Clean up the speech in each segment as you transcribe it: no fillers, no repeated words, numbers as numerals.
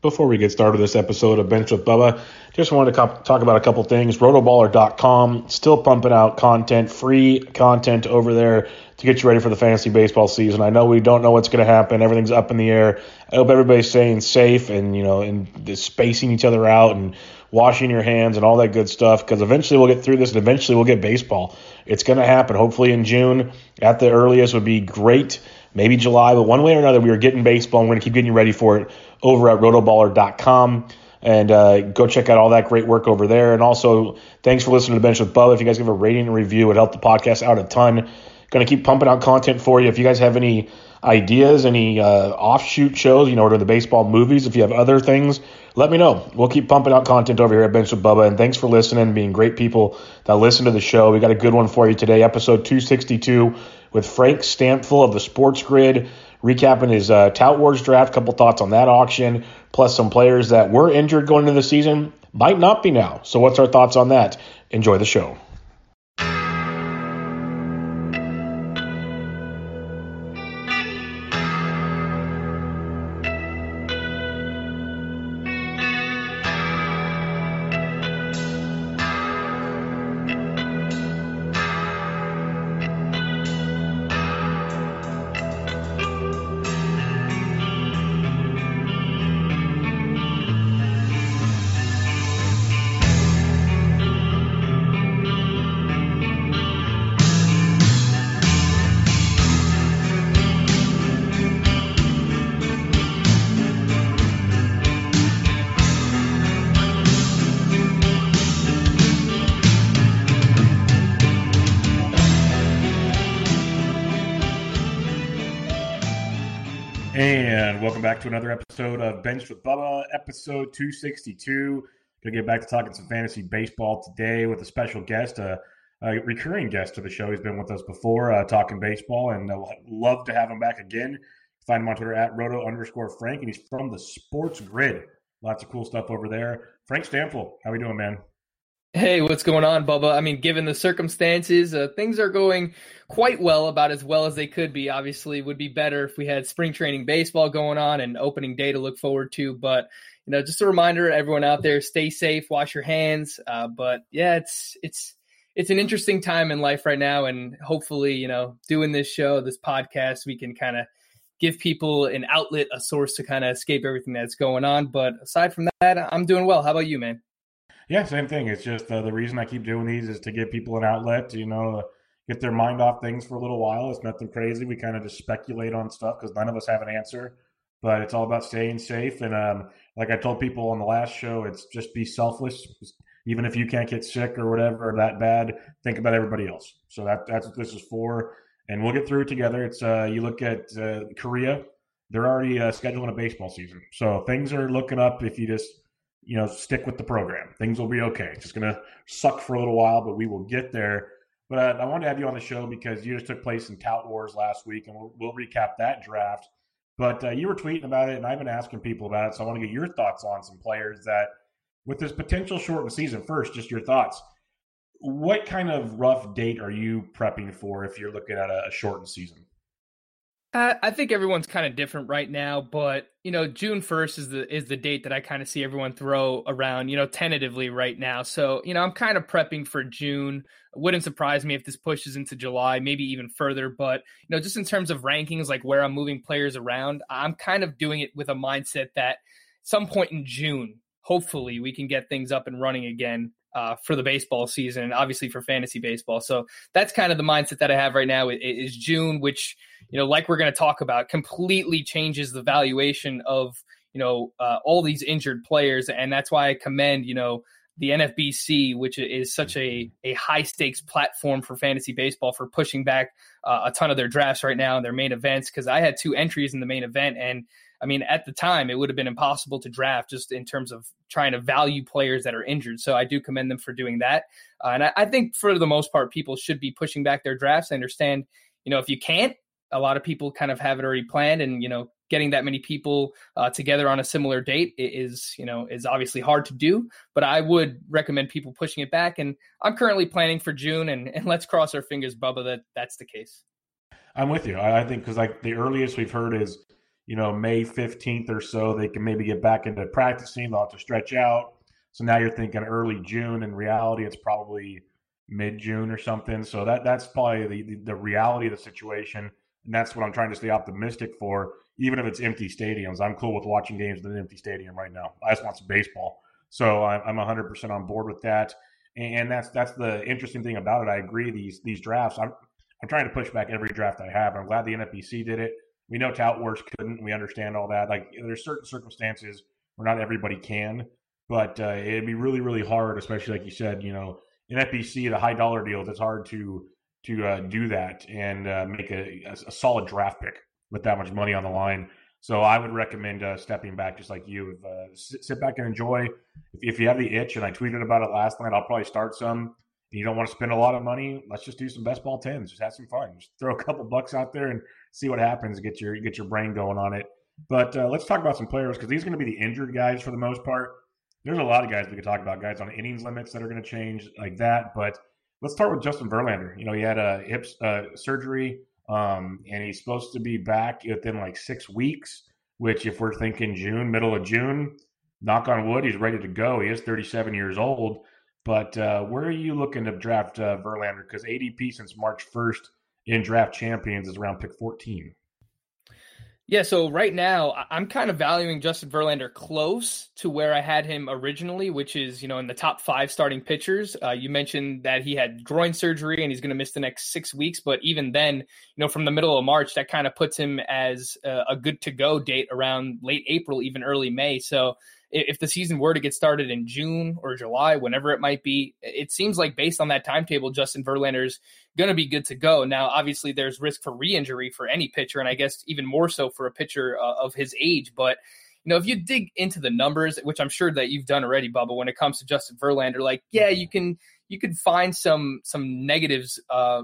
Before we get started this episode of Bench with Bubba, just wanted to talk about a couple things. RotoBaller.com, still pumping out content, free content over there to get you ready for the fantasy baseball season. I know we don't know what's going to happen. Everything's up in the air. I hope everybody's staying safe and, you know, and spacing each other out and washing your hands and all that good stuff, because eventually we'll get through this and eventually we'll get baseball. It's going to happen. Hopefully in June at the earliest would be great. Maybe July, but one way or another, we are getting baseball, and we're going to keep getting you ready for it over at rotoballer.com. And go check out all that great work over there. And also, thanks for listening to Bench with Bubba. If you guys give a rating and review, it would help the podcast out a ton. Going to keep pumping out content for you. If you guys have any ideas, any offshoot shows, you know, or the baseball movies, if you have other things, let me know. We'll keep pumping out content over here at Bench with Bubba. And thanks for listening, being great people that listen to the show. We got a good one for you today, episode 262. With Frank Stampful of the Sports Grid, recapping his Tout Wars draft, couple thoughts on that auction, plus some players that were injured going into the season, might not be now. So what's our thoughts on that? Enjoy the show. Back to another episode of Bench with Bubba, episode 262. Gonna get back to talking some fantasy baseball today with a special guest, a recurring guest to the show. He's been with us before, talking baseball, and love to have him back again. Find him on Twitter at roto_Frank, and he's from the Sports Grid. Lots of cool stuff over there. Frank Stampful, how we doing, man? Hey, what's going on, Bubba? I mean, given the circumstances, things are going quite well, about as well as they could be. Obviously, it would be better if we had spring training baseball going on and opening day to look forward to. But, you know, just a reminder, everyone out there, stay safe, wash your hands. But, yeah, it's an interesting time in life right now. And hopefully, you know, doing this show, this podcast, we can kind of give people an outlet, a source to kind of escape everything that's going on. But aside from that, I'm doing well. How about you, man? Yeah, same thing. It's just the reason I keep doing these is to give people an outlet to, you know, get their mind off things for a little while. It's nothing crazy. We kind of just speculate on stuff because none of us have an answer, but it's all about staying safe. And like I told people on the last show, it's just be selfless. Even if you can't get sick or whatever or that bad, think about everybody else. So that's what this is for. And we'll get through it together. It's you look at Korea, they're already scheduling a baseball season. So things are looking up if you just – you know, stick with the program. Things will be okay. It's just going to suck for a little while, but we will get there. But I wanted to have you on the show because you just took place in Tout Wars last week, and we'll recap that draft. But you were tweeting about it, and I've been asking people about it, so I want to get your thoughts on some players that, with this potential shortened season first, just your thoughts. What kind of rough date are you prepping for if you're looking at a shortened season? I think everyone's kind of different right now, but, you know, June 1st is the date that I kind of see everyone throw around, you know, tentatively right now. So, you know, I'm kind of prepping for June. It wouldn't surprise me if this pushes into July, maybe even further. But, you know, just in terms of rankings, like where I'm moving players around, I'm kind of doing it with a mindset that at some point in June, hopefully we can get things up and running again for the baseball season and obviously for fantasy baseball. So that's kind of the mindset that I have right now is June, which, you know, like we're going to talk about, completely changes the valuation of, you know, all these injured players. And that's why I commend, you know, the NFBC, which is such a high stakes platform for fantasy baseball, for pushing back a ton of their drafts right now and their main events. Cause I had two entries in the main event, and I mean, at the time, it would have been impossible to draft just in terms of trying to value players that are injured. So I do commend them for doing that. And I think for the most part, people should be pushing back their drafts. I understand, you know, if you can't, a lot of people kind of have it already planned, and, you know, getting that many people together on a similar date is, you know, is obviously hard to do, but I would recommend people pushing it back. And I'm currently planning for June, and let's cross our fingers, Bubba, that's the case. I'm with you. I think because like the earliest we've heard is, you know, May 15th or so, they can maybe get back into practicing. They'll have to stretch out. So now you're thinking early June. In reality, it's probably mid-June or something. So that's probably the reality of the situation. And that's what I'm trying to stay optimistic for, even if it's empty stadiums. I'm cool with watching games in an empty stadium right now. I just want some baseball. So I'm 100% on board with that. And that's the interesting thing about it. I agree. These drafts, I'm trying to push back every draft I have. I'm glad the NFBC did it. We know Tout Wars couldn't. We understand all that. Like, there's certain circumstances where not everybody can. But it'd be really, really hard, especially like you said, you know, in FBC, the high dollar deals, it's hard to do that and make a solid draft pick with that much money on the line. So I would recommend stepping back just like you. Sit back and enjoy. If you have the itch, and I tweeted about it last night, I'll probably start some. And you don't want to spend a lot of money, let's just do some best ball 10s. Just have some fun. Just throw a couple bucks out there and see what happens. Get your brain going on it. But let's talk about some players, because these are going to be the injured guys for the most part. There's a lot of guys we could talk about, guys on innings limits that are going to change like that. But let's start with Justin Verlander. You know, he had a hip surgery, and he's supposed to be back within like 6 weeks, which if we're thinking June, middle of June, knock on wood, he's ready to go. He is 37 years old. But where are you looking to draft Verlander? Because ADP since March 1st in Draft Champions is around pick 14. Yeah, so right now I'm kind of valuing Justin Verlander close to where I had him originally, which is, you know, in the top 5 starting pitchers. You mentioned that he had groin surgery and he's going to miss the next 6 weeks. But even then, you know, from the middle of March, that kind of puts him as a good to go date around late April, even early May. So if the season were to get started in June or July, whenever it might be, it seems like based on that timetable, Justin Verlander's going to be good to go. Now, obviously, there's risk for re-injury for any pitcher, and I guess even more so for a pitcher of his age. But, you know, if you dig into the numbers, which I'm sure that you've done already, Bubba, when it comes to Justin Verlander, like, yeah, you can find some negatives,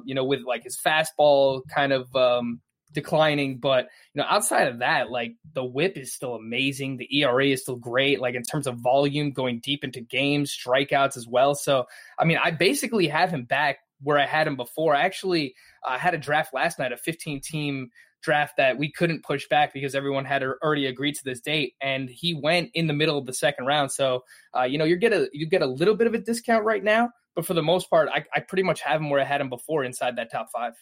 you know, with like his fastball kind of declining, but, you know, outside of that, like, the whip is still amazing. The ERA is still great, like, in terms of volume, going deep into games, strikeouts as well. So, I mean, I basically have him back where I had him before. I actually had a draft last night, a 15-team draft that we couldn't push back because everyone had already agreed to this date, and he went in the middle of the second round. So, you know, you get a little bit of a discount right now, but for the most part, I pretty much have him where I had him before, inside that top 5.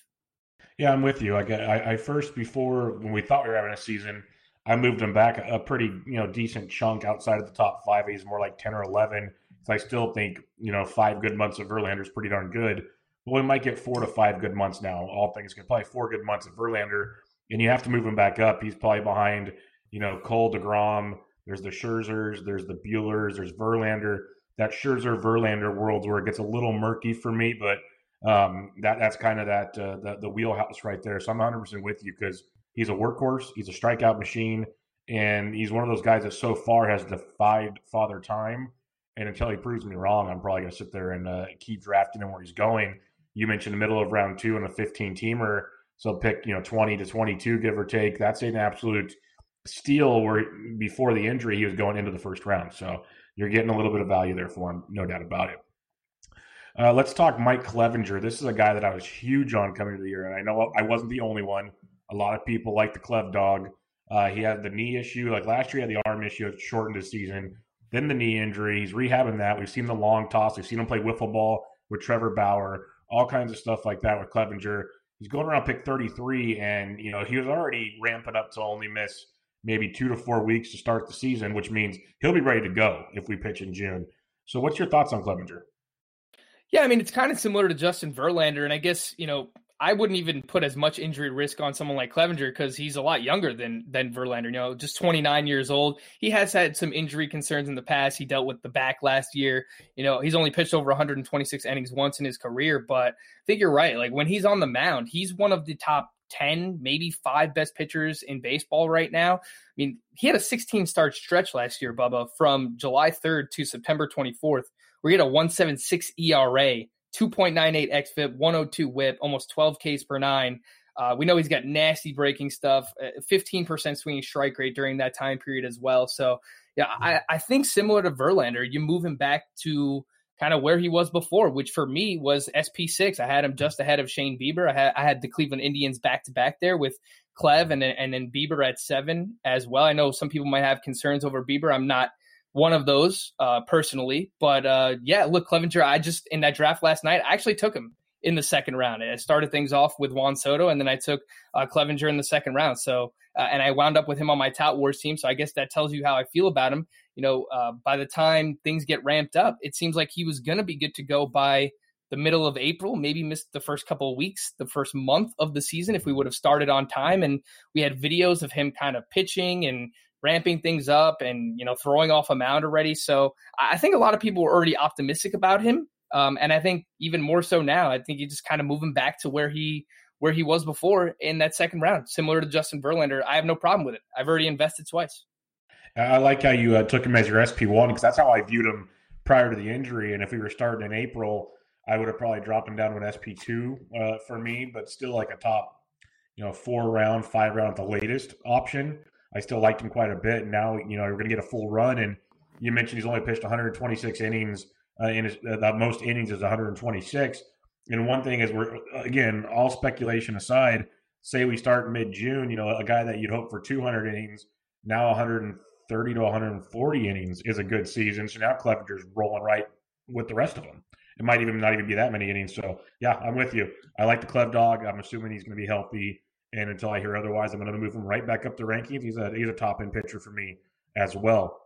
Yeah, I'm with you. I first, before when we thought we were having a season, I moved him back a pretty, you know, decent chunk outside of the top 5. He's more like 10 or 11. So I still think, you know, 5 good months of Verlander is pretty darn good. But we might get 4 to 5 good months now. All things could, probably 4 good months of Verlander, and you have to move him back up. He's probably behind, you know, Cole, DeGrom. There's the Scherzers, there's the Buehlers, there's Verlander. That Scherzer-Verlander world's where it gets a little murky for me, but that's kind of that the wheelhouse right there. So I'm 100% with you, because he's a workhorse, he's a strikeout machine, and he's one of those guys that so far has defied Father Time. And until he proves me wrong, I'm probably going to sit there and keep drafting him where he's going. You mentioned the middle of round 2 and a 15-teamer, so pick, you know, 20 to 22, give or take. That's an absolute steal, where before the injury he was going into the first round. So you're getting a little bit of value there for him, no doubt about it. Let's talk Mike Clevinger. This is a guy that I was huge on coming into the year, and I know I wasn't the only one. A lot of people like the Clev dog. He had the knee issue. Like last year, he had the arm issue. It shortened his season. Then the knee injury. He's rehabbing that. We've seen the long toss. We've seen him play wiffle ball with Trevor Bauer, all kinds of stuff like that with Clevinger. He's going around pick 33, and, you know, he was already ramping up to only miss maybe 2 to 4 weeks to start the season, which means he'll be ready to go if we pitch in June. So what's your thoughts on Clevinger? Yeah, I mean, it's kind of similar to Justin Verlander, and I guess, you know, I wouldn't even put as much injury risk on someone like Clevinger because he's a lot younger than Verlander, you know, just 29 years old. He has had some injury concerns in the past. He dealt with the back last year. You know, he's only pitched over 126 innings once in his career, but I think you're right. Like, when he's on the mound, he's one of the top 10, maybe 5 best pitchers in baseball right now. I mean, he had a 16-start stretch last year, Bubba, from July 3rd to September 24th. We had a 1.76 ERA, 2.98 xFIP, 102 whip, almost 12 Ks per nine. We know he's got nasty breaking stuff, 15% swinging strike rate during that time period as well. So, yeah, I think similar to Verlander, you move him back to kind of where he was before, which for me was SP6. I had him just ahead of Shane Bieber. I had the Cleveland Indians back-to-back there with Clev and then Bieber at 7 as well. I know some people might have concerns over Bieber. I'm not one of those personally. But, look, Clevinger, I just in that draft last night, I actually took him in the second round. I started things off with Juan Soto, and then I took Clevinger in the second round. So, and I wound up with him on my Tout Wars team. So I guess that tells you how I feel about him. You know, by the time things get ramped up, it seems like he was going to be good to go by the middle of April, maybe missed the first couple of weeks, the first month of the season, if we would have started on time. And we had videos of him kind of pitching and ramping things up and, you know, throwing off a mound already. So I think a lot of people were already optimistic about him. And I think even more so now. I think you just kind of move him back to where he was before in that second round, similar to Justin Verlander. I have no problem with it. I've already invested twice. I like how you took him as your SP1 because that's how I viewed him prior to the injury. And if we were starting in April, I would have probably dropped him down to an SP2 for me, but still like a top, 4-round, 5-round at the latest option. I still liked him quite a bit. And now, you're going to get a full run. And you mentioned he's only pitched 126 innings. The most innings is 126. And one thing is we're, again, all speculation aside, say we start mid-June, a guy that you'd hope for 200 innings, now 130 to 140 innings is a good season. So now Clevinger's rolling right with the rest of them. It might even not even be that many innings. So, yeah, I'm with you. I like the Clev dog. I'm assuming he's going to be healthy. And until I hear otherwise, I'm going to move him right back up the rankings. He's a top-end pitcher for me as well.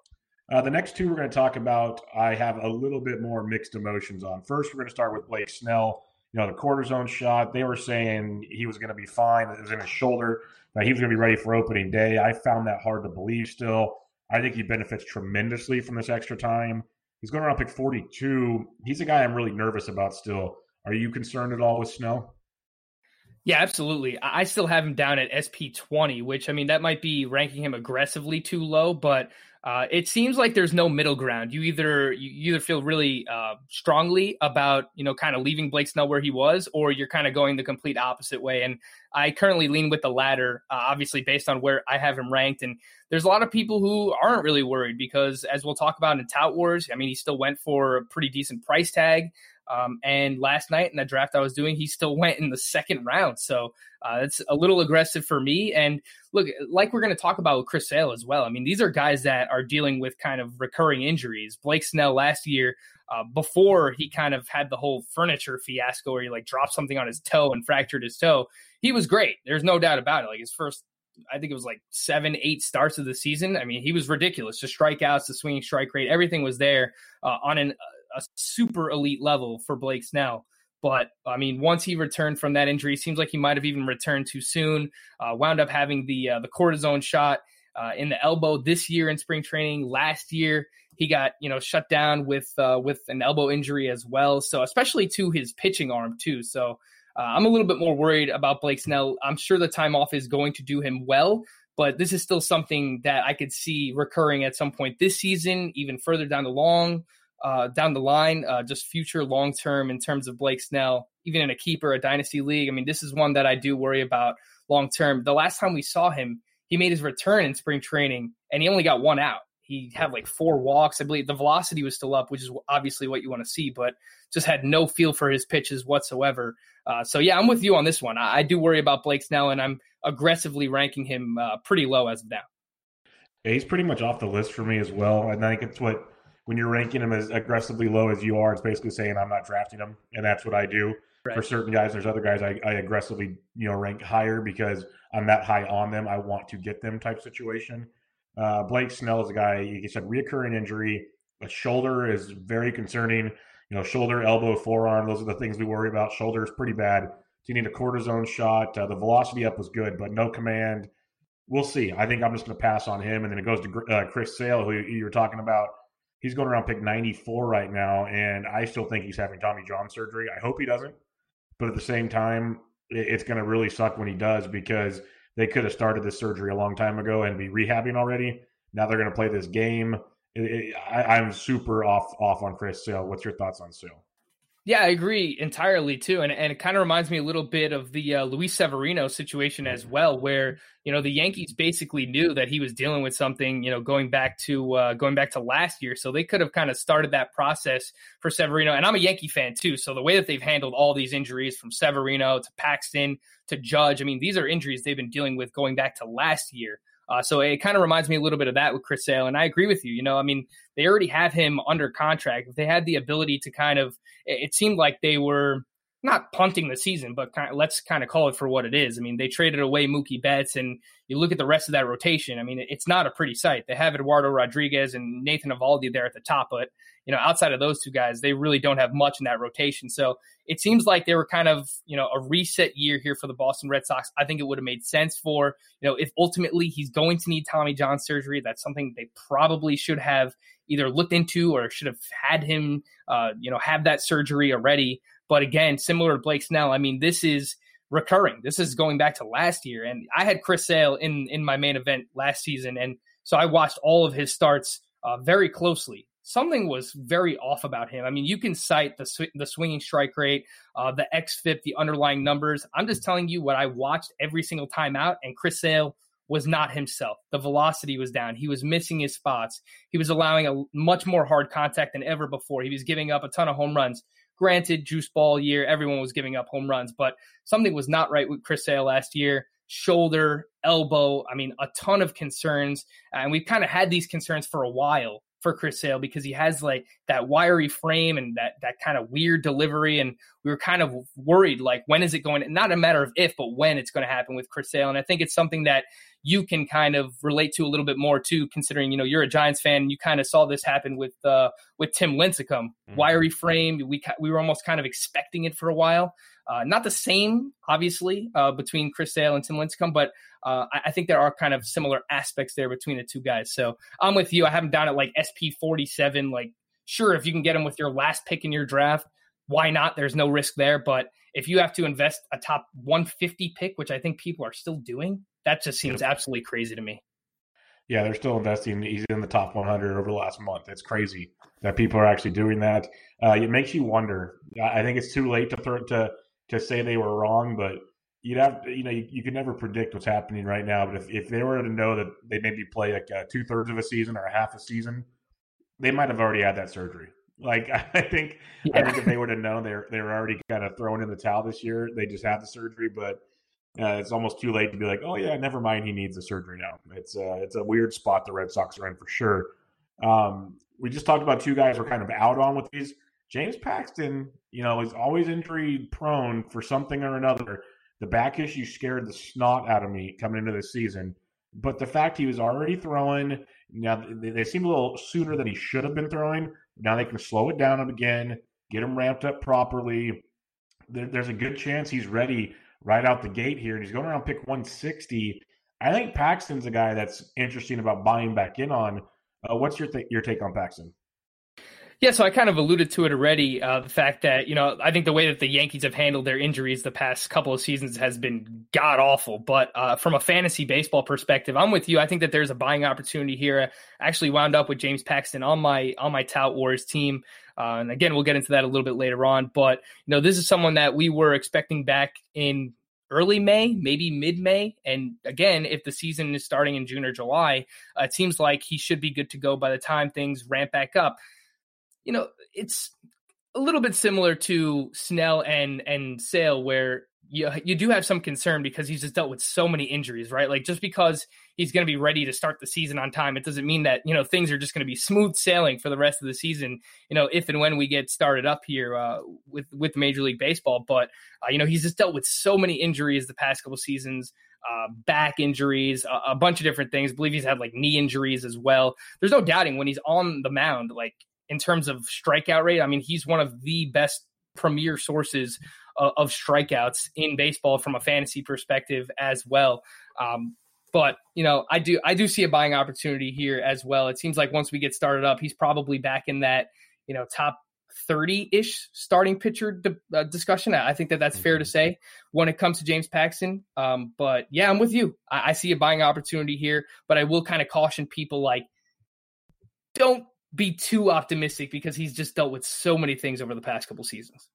The next two we're going to talk about, I have a little bit more mixed emotions on. First, we're going to start with Blake Snell. The cortisone shot, they were saying he was going to be fine. It was in his shoulder. That he was going to be ready for opening day. I found that hard to believe still. I think he benefits tremendously from this extra time. He's going around pick 42. He's a guy I'm really nervous about still. Are you concerned at all with Snell? Yeah, absolutely. I still have him down at SP20, which, I mean, that might be ranking him aggressively too low, but it seems like there's no middle ground. You either feel really strongly about, kind of leaving Blake Snell where he was, or you're kind of going the complete opposite way. And I currently lean with the latter, obviously based on where I have him ranked. And there's a lot of people who aren't really worried because, as we'll talk about in Tout Wars, I mean, he still went for a pretty decent price tag. And last night in the draft I was doing, he still went in the second round. So it's a little aggressive for me. And look, like we're going to talk about with Chris Sale as well. I mean, these are guys that are dealing with kind of recurring injuries. Blake Snell last year, before he kind of had the whole furniture fiasco where he like dropped something on his toe and fractured his toe, he was great. There's no doubt about it. Like his first, I think it was like 7-8 starts of the season. I mean, he was ridiculous. The strikeouts, the swinging strike rate, everything was there on a super elite level for Blake Snell. But I mean, once he returned from that injury, it seems like he might've even returned too soon, wound up having the cortisone shot in the elbow this year in spring training. Last year, he got, shut down with an elbow injury as well. So especially to his pitching arm too. So I'm a little bit more worried about Blake Snell. I'm sure the time off is going to do him well, but this is still something that I could see recurring at some point this season, even further down the line, just future long-term in terms of Blake Snell, even in a keeper, a dynasty league. I mean, this is one that I do worry about long-term. The last time we saw him, he made his return in spring training and he only got one out. He had like 4 walks. I believe the velocity was still up, which is obviously what you want to see, but just had no feel for his pitches whatsoever. So yeah, I'm with you on this one. I do worry about Blake Snell and I'm aggressively ranking him pretty low as of now. Yeah, he's pretty much off the list for me as well. And I think it's what, when you're ranking him as aggressively low as you are, it's basically saying I'm not drafting him, and that's what I do. Right. For certain guys, there's other guys I aggressively rank higher because I'm that high on them. I want to get them type situation. Blake Snell is a guy, like you said, reoccurring injury. A shoulder is very concerning. Shoulder, elbow, forearm, those are the things we worry about. Shoulder is pretty bad. Do you need a cortisone shot? The velocity up was good, but no command. We'll see. I think I'm just going to pass on him, and then it goes to Chris Sale, who you were talking about. He's going around pick 94 right now, and I still think he's having Tommy John surgery. I hope he doesn't, but at the same time, it's going to really suck when he does because they could have started this surgery a long time ago and be rehabbing already. Now they're going to play this game. I'm super off on Chris Sale. What's your thoughts on Sale? Yeah, I agree entirely too. And it kind of reminds me a little bit of the Luis Severino situation as well, where, you know, the Yankees basically knew that he was dealing with something, you know, going back to last year. So they could have kind of started that process for Severino. And I'm a Yankee fan too. So the way that they've handled all these injuries from Severino to Paxton to Judge, I mean, these are injuries they've been dealing with going back to last year. So it kind of reminds me a little bit of that with Chris Sale. And I agree with you. You know, I mean, they already have him under contract. If they had the ability to kind of, it seemed like they were not punting the season, but kind of, let's kind of call it for what it is. I mean, they traded away Mookie Betts, and you look at the rest of that rotation. I mean, it's not a pretty sight. They have Eduardo Rodriguez and Nathan Eovaldi there at the top, but, you know, outside of those two guys, they really don't have much in that rotation. So it seems like they were kind of, you know, a reset year here for the Boston Red Sox. I think it would have made sense for, you know, if ultimately he's going to need Tommy John surgery, that's something they probably should have either looked into or should have had him, you know, have that surgery already. But again, similar to Blake Snell, I mean, this is recurring. This is going back to last year. And I had Chris Sale in my main event last season. And so I watched all of his starts very closely. Something was very off about him. I mean, you can cite the swinging strike rate, the xFIP, the underlying numbers. I'm just telling you what I watched every single time out, and Chris Sale was not himself. The velocity was down. He was missing his spots. He was allowing a much more hard contact than ever before. He was giving up a ton of home runs. Granted, juice ball year, everyone was giving up home runs, but something was not right with Chris Sale last year. Shoulder, elbow, I mean, a ton of concerns. And we've kind of had these concerns for a while for Chris Sale, because he has like that wiry frame and that kind of weird delivery. And we were kind of worried, like, when is it going? Not a matter of if, but when it's going to happen with Chris Sale. And I think it's something that you can kind of relate to a little bit more too, considering, you know, you're a Giants fan and you kind of saw this happen with Tim Lincecum. Mm-hmm. Wiry frame. We were almost kind of expecting it for a while. Not the same, obviously, between Chris Sale and Tim Lincecum, but I think there are kind of similar aspects there between the two guys. So I'm with you. I have him down at like SP 47. Like, sure, if you can get him with your last pick in your draft, why not? There's no risk there. But if you have to invest a top 150 pick, which I think people are still doing, that just seems absolutely crazy to me. Yeah, they're still investing. He's in the top 100 over the last month. It's crazy that people are actually doing that. It makes you wonder. I think it's too late to say they were wrong, but you can never predict what's happening right now. But if they were to know that they maybe play like 2/3 of a season or a half a season, they might have already had that surgery. Like, I think if they were to know they were already kind of thrown in the towel this year, they just had the surgery. But it's almost too late to be like, oh yeah, never mind, he needs the surgery now. It's a weird spot the Red Sox are in for sure. We just talked about two guys we're kind of out on with these. James Paxton, you know, is always injury prone for something or another. The back issue scared the snot out of me coming into this season. But the fact he was already throwing, now they seem a little sooner than he should have been throwing. Now they can slow it down again, get him ramped up properly. There's a good chance he's ready right out the gate here, and he's going around pick 160. I think Paxton's a guy that's interesting about buying back in on. What's your take on Paxton? Yeah, so I kind of alluded to it already, the fact that, you know, I think the way that the Yankees have handled their injuries the past couple of seasons has been god-awful. But from a fantasy baseball perspective, I'm with you. I think that there's a buying opportunity here. I actually wound up with James Paxton on my Tout Wars team. And again, we'll get into that a little bit later on. But, you know, this is someone that we were expecting back in early May, maybe mid-May. And again, if the season is starting in June or July, it seems like he should be good to go by the time things ramp back up. You know, it's a little bit similar to Snell and Sale, where you do have some concern because he's just dealt with so many injuries, right? Like, just because he's going to be ready to start the season on time, it doesn't mean that, you know, things are just going to be smooth sailing for the rest of the season, you know, if and when we get started up here with Major League Baseball. But, you know, he's just dealt with so many injuries the past couple seasons. Back injuries, a bunch of different things. I believe he's had, like, knee injuries as well. There's no doubting when he's on the mound, like, in terms of strikeout rate, I mean, he's one of the best premier sources of strikeouts in baseball from a fantasy perspective as well. But, you know, I do see a buying opportunity here as well. It seems like once we get started up, he's probably back in that, you know, top 30-ish starting pitcher discussion. I think that's fair to say when it comes to James Paxton. But, yeah, I'm with you. I see a buying opportunity here, but I will kind of caution people, like, don't be too optimistic because he's just dealt with so many things over the past couple seasons.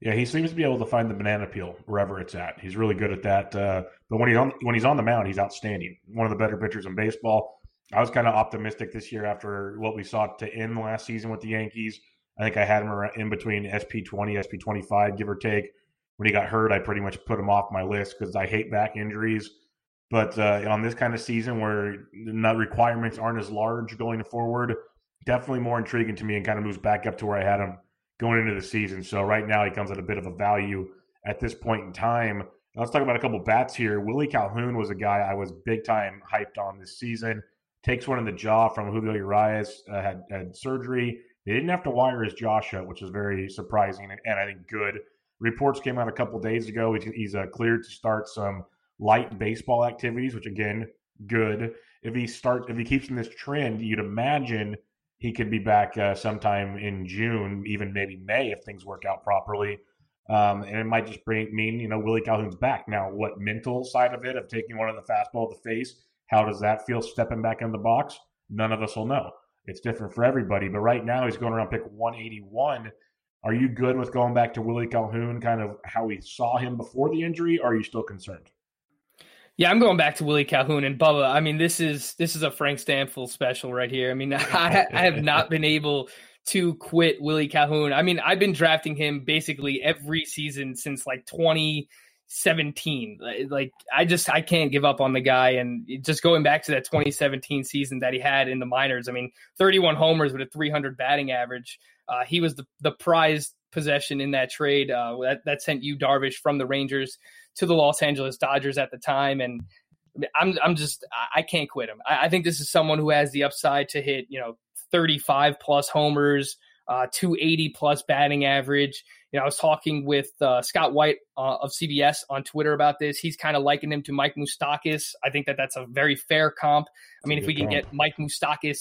Yeah, he seems to be able to find the banana peel wherever it's at. He's really good at that. But when he's on the mound, he's outstanding. One of the better pitchers in baseball. I was kind of optimistic this year after what we saw to end last season with the Yankees. I think I had him in between SP20, SP25, give or take. When he got hurt, I pretty much put him off my list because I hate back injuries. But on this kind of season where the requirements aren't as large going forward, definitely more intriguing to me and kind of moves back up to where I had him going into the season. So right now he comes at a bit of a value at this point in time. Now let's talk about a couple bats here. Willie Calhoun was a guy I was big time hyped on this season. Takes one in the jaw from Julio Urias, had surgery. They didn't have to wire his jaw shut, which is very surprising and I think good. Reports came out a couple days ago. He's cleared to start some light baseball activities, which again, good. If he keeps in this trend, you'd imagine he could be back sometime in June, even maybe May if things work out properly. And it might just mean Willie Calhoun's back. Now, what mental side of it, of taking one of the fastball to the face, how does that feel stepping back in the box? None of us will know. It's different for everybody. But right now he's going around pick 181. Are you good with going back to Willie Calhoun, kind of how we saw him before the injury, or are you still concerned? Yeah, I'm going back to Willie Calhoun. And Bubba, I mean, this is a Frank Stanfield special right here. I mean, I have not been able to quit Willie Calhoun. I mean, I've been drafting him basically every season since like 2017. Like, I can't give up on the guy. And just going back to that 2017 season that he had in the minors, I mean, 31 homers with a 300 batting average. He was the prized possession in that trade that sent Yu Darvish from the Rangers to the Los Angeles Dodgers at the time. And I can't quit him. I think this is someone who has the upside to hit, 35 plus homers, 280 plus batting average. I was talking with Scott White of CBS on Twitter about this. He's kind of likened him to Mike Moustakas. I think that's a very fair comp. I mean, if we can get Mike Moustakas,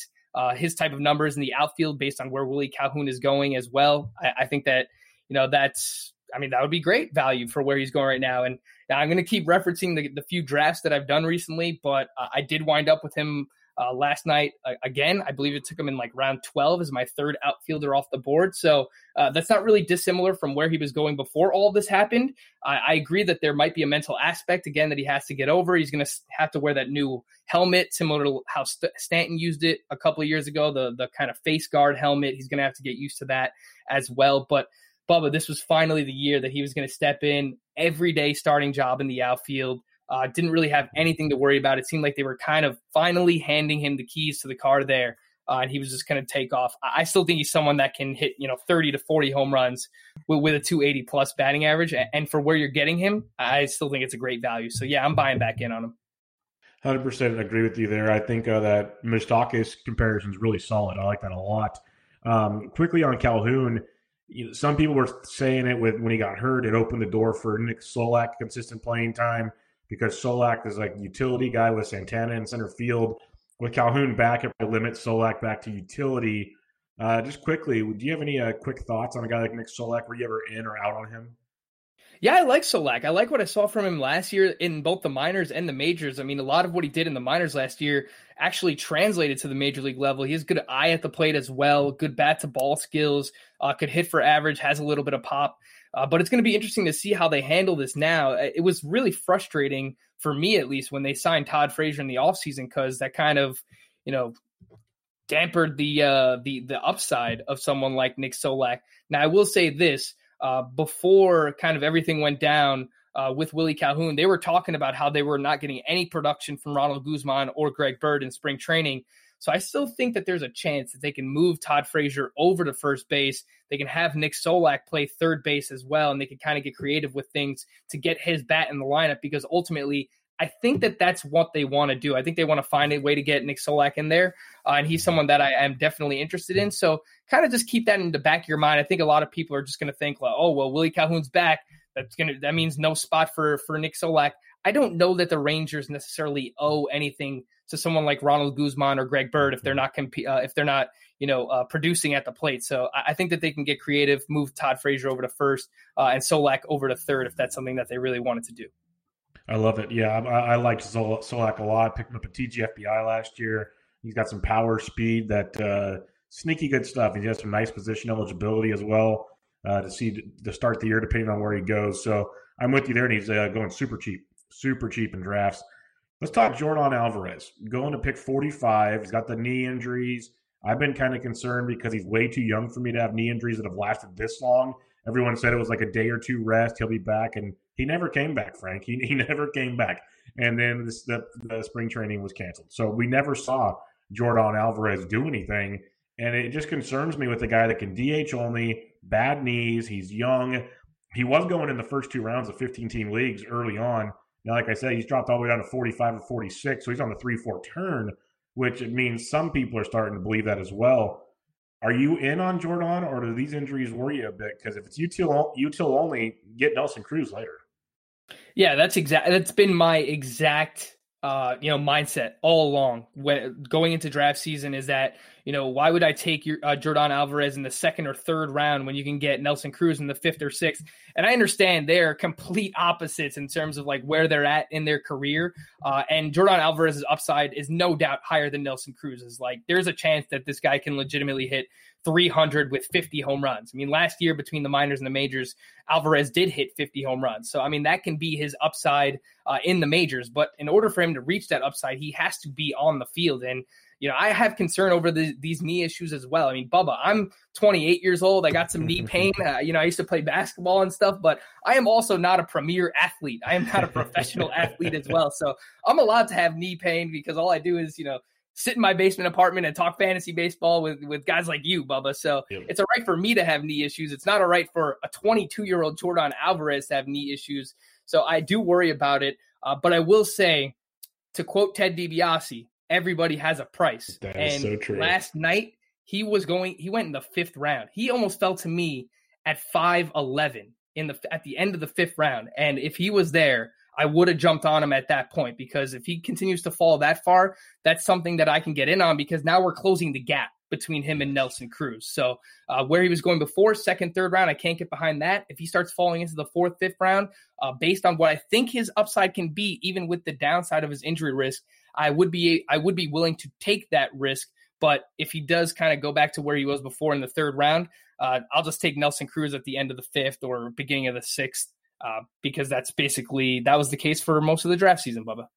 his type of numbers in the outfield based on where Willie Calhoun is going as well, I think that, that would be great value for where he's going right now. And I'm going to keep referencing the few drafts that I've done recently, but I did wind up with him last night. Again, I believe it took him in like round 12 as my third outfielder off the board. So that's not really dissimilar from where he was going before all this happened. I agree that there might be a mental aspect, again, that he has to get over. He's going to have to wear that new helmet, similar to how Stanton used it a couple of years ago, the kind of face guard helmet. He's going to have to get used to that as well. But Bubba, this was finally the year that he was going to step in, everyday starting job in the outfield. Didn't really have anything to worry about. It seemed like they were kind of finally handing him the keys to the car there, and he was just going to take off. I still think he's someone that can hit 30 to 40 home runs with a 280 plus batting average. And for where you're getting him, I still think it's a great value. So yeah, I'm buying back in on him. 100% agree with you there. I think that Moustakas comparison is really solid. I like that a lot. Quickly on Calhoun. Some people were saying it when he got hurt, it opened the door for Nick Solak consistent playing time because Solak is like utility guy with Santana in center field. With Calhoun back, it limits Solak back to utility. Just quickly, do you have any quick thoughts on a guy like Nick Solak? Were you ever in or out on him? Yeah, I like Solak. I like what I saw from him last year in both the minors and the majors. I mean, a lot of what he did in the minors last year actually translated to the major league level. He has good eye at the plate as well, good bat-to-ball skills, could hit for average, has a little bit of pop. But it's going to be interesting to see how they handle this now. It was really frustrating, for me at least, when they signed Todd Frazier in the offseason because that kind of, dampened the upside of someone like Nick Solak. Now, I will say this. Before kind of everything went down with Willie Calhoun, they were talking about how they were not getting any production from Ronald Guzman or Greg Bird in spring training. So I still think that there's a chance that they can move Todd Frazier over to first base. They can have Nick Solak play third base as well, and they can kind of get creative with things to get his bat in the lineup because ultimately I think that that's what they want to do. I think they want to find a way to get Nick Solak in there, and he's someone that I am definitely interested in. So kind of just keep that in the back of your mind. I think a lot of people are just going to think, like, oh, well, Willie Calhoun's back. That means no spot for Nick Solak. I don't know that the Rangers necessarily owe anything to someone like Ronald Guzman or Greg Bird if they're not producing at the plate. So I think that they can get creative, move Todd Frazier over to first and Solak over to third if that's something that they really wanted to do. I love it. Yeah, I liked Solak a lot. Picked him up at TGFBI last year. He's got some power speed that sneaky good stuff. He has some nice position eligibility as well to start the year, depending on where he goes. So I'm with you there, and he's going super cheap in drafts. Let's talk Yordan Alvarez, going to pick 45. He's got the knee injuries. I've been kind of concerned because he's way too young for me to have knee injuries that have lasted this long. Everyone said it was like a day or two rest. He'll be back, and he never came back, Frank. He never came back. And then the spring training was canceled. So we never saw Yordan Alvarez do anything, and it just concerns me with a guy that can DH only, bad knees, he's young. He was going in the first two rounds of 15-team leagues early on. Now, like I said, he's dropped all the way down to 45 or 46, so he's on the 3-4 turn, which it means some people are starting to believe that as well. Are you in on Yordan, or do these injuries worry you a bit? Because if it's util only, get Nelson Cruz later. Yeah, that's been my exact mindset all along when going into draft season, is that, why would I take Yordan Alvarez in the second or third round when you can get Nelson Cruz in the fifth or sixth? And I understand they're complete opposites in terms of like where they're at in their career. And Yordan Alvarez's upside is no doubt higher than Nelson Cruz's. Like, there's a chance that this guy can legitimately hit 300 with 50 home runs. I mean, last year between the minors and the majors, Alvarez did hit 50 home runs. So, I mean, that can be his upside in the majors. But in order for him to reach that upside, he has to be on the field. And, I have concern over these knee issues as well. I mean, Bubba, I'm 28 years old. I got some knee pain. I used to play basketball and stuff, but I am also not a premier athlete. I am not a professional athlete as well. So I'm allowed to have knee pain because all I do is, sit in my basement apartment and talk fantasy baseball with guys like you, Bubba. So It's all right for me to have knee issues. It's not all right for a 22-year-old Yordan Alvarez to have knee issues. So I do worry about it. But I will say, to quote Ted DiBiase, everybody has a price. That is so true. Last night, he went in the fifth round. He almost fell to me at 5'11" at the end of the fifth round. And if he was there, I would have jumped on him at that point, because if he continues to fall that far, that's something that I can get in on, because now we're closing the gap between him and Nelson Cruz. So where he was going before, second, third round, I can't get behind that. If he starts falling into the fourth, fifth round, based on what I think his upside can be, even with the downside of his injury risk, I would be willing to take that risk. But if he does kind of go back to where he was before in the third round, I'll just take Nelson Cruz at the end of the fifth or beginning of the sixth, because that's basically, that was the case for most of the draft season, Bubba.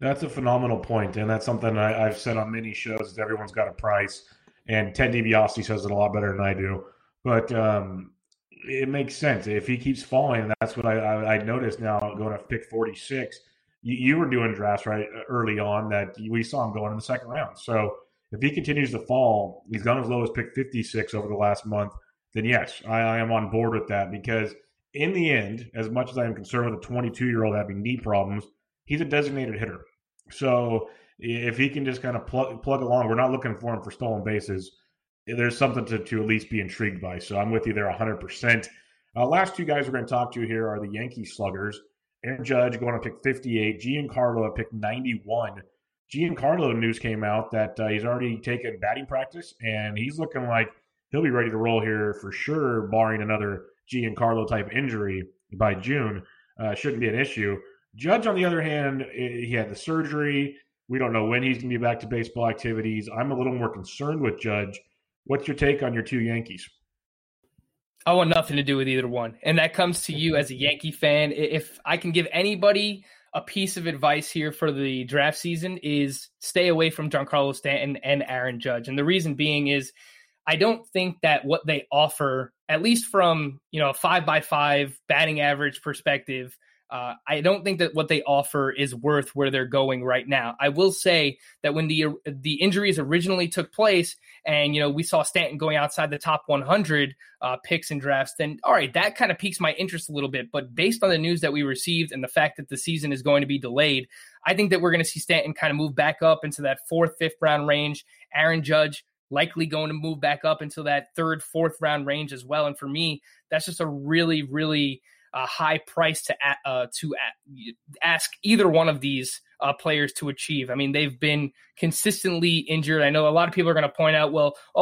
That's a phenomenal point, and that's something I've said on many shows, is everyone's got a price. And Ted DiBiase says it a lot better than I do. But it makes sense. If he keeps falling, and that's what I noticed now going to pick 46. You were doing drafts right early on that we saw him going in the second round. So if he continues to fall, he's gone as low as pick 56 over the last month, then yes, I am on board with that, because in the end, as much as I am concerned with a 22-year-old having knee problems, he's a designated hitter. So if he can just kind of plug along, we're not looking for him for stolen bases. There's something to at least be intrigued by. So I'm with you there 100%. Last two guys we're going to talk to here are the Yankee sluggers. Aaron Judge going to pick 58. Giancarlo at pick 91. Giancarlo news came out that he's already taken batting practice, and he's looking like he'll be ready to roll here for sure, barring another Giancarlo-type injury by June. Shouldn't be an issue. Judge, on the other hand, he had the surgery. We don't know when he's going to be back to baseball activities. I'm a little more concerned with Judge. What's your take on your two Yankees? I want nothing to do with either one. And that comes to you as a Yankee fan. If I can give anybody a piece of advice here for the draft season, is stay away from Giancarlo Stanton and Aaron Judge. And the reason being is I don't think that what they offer, at least from, a 5x5 batting average perspective, I don't think that what they offer is worth where they're going right now. I will say that when the injuries originally took place, and we saw Stanton going outside the top 100 picks and drafts, then all right, that kind of piques my interest a little bit. But based on the news that we received and the fact that the season is going to be delayed, I think that we're going to see Stanton kind of move back up into that fourth, fifth round range. Aaron Judge likely going to move back up into that third, fourth round range as well. And for me, that's just a really, really a high price to ask either one of these players to achieve. I mean, they've been consistently injured. I know a lot of people are going to point out,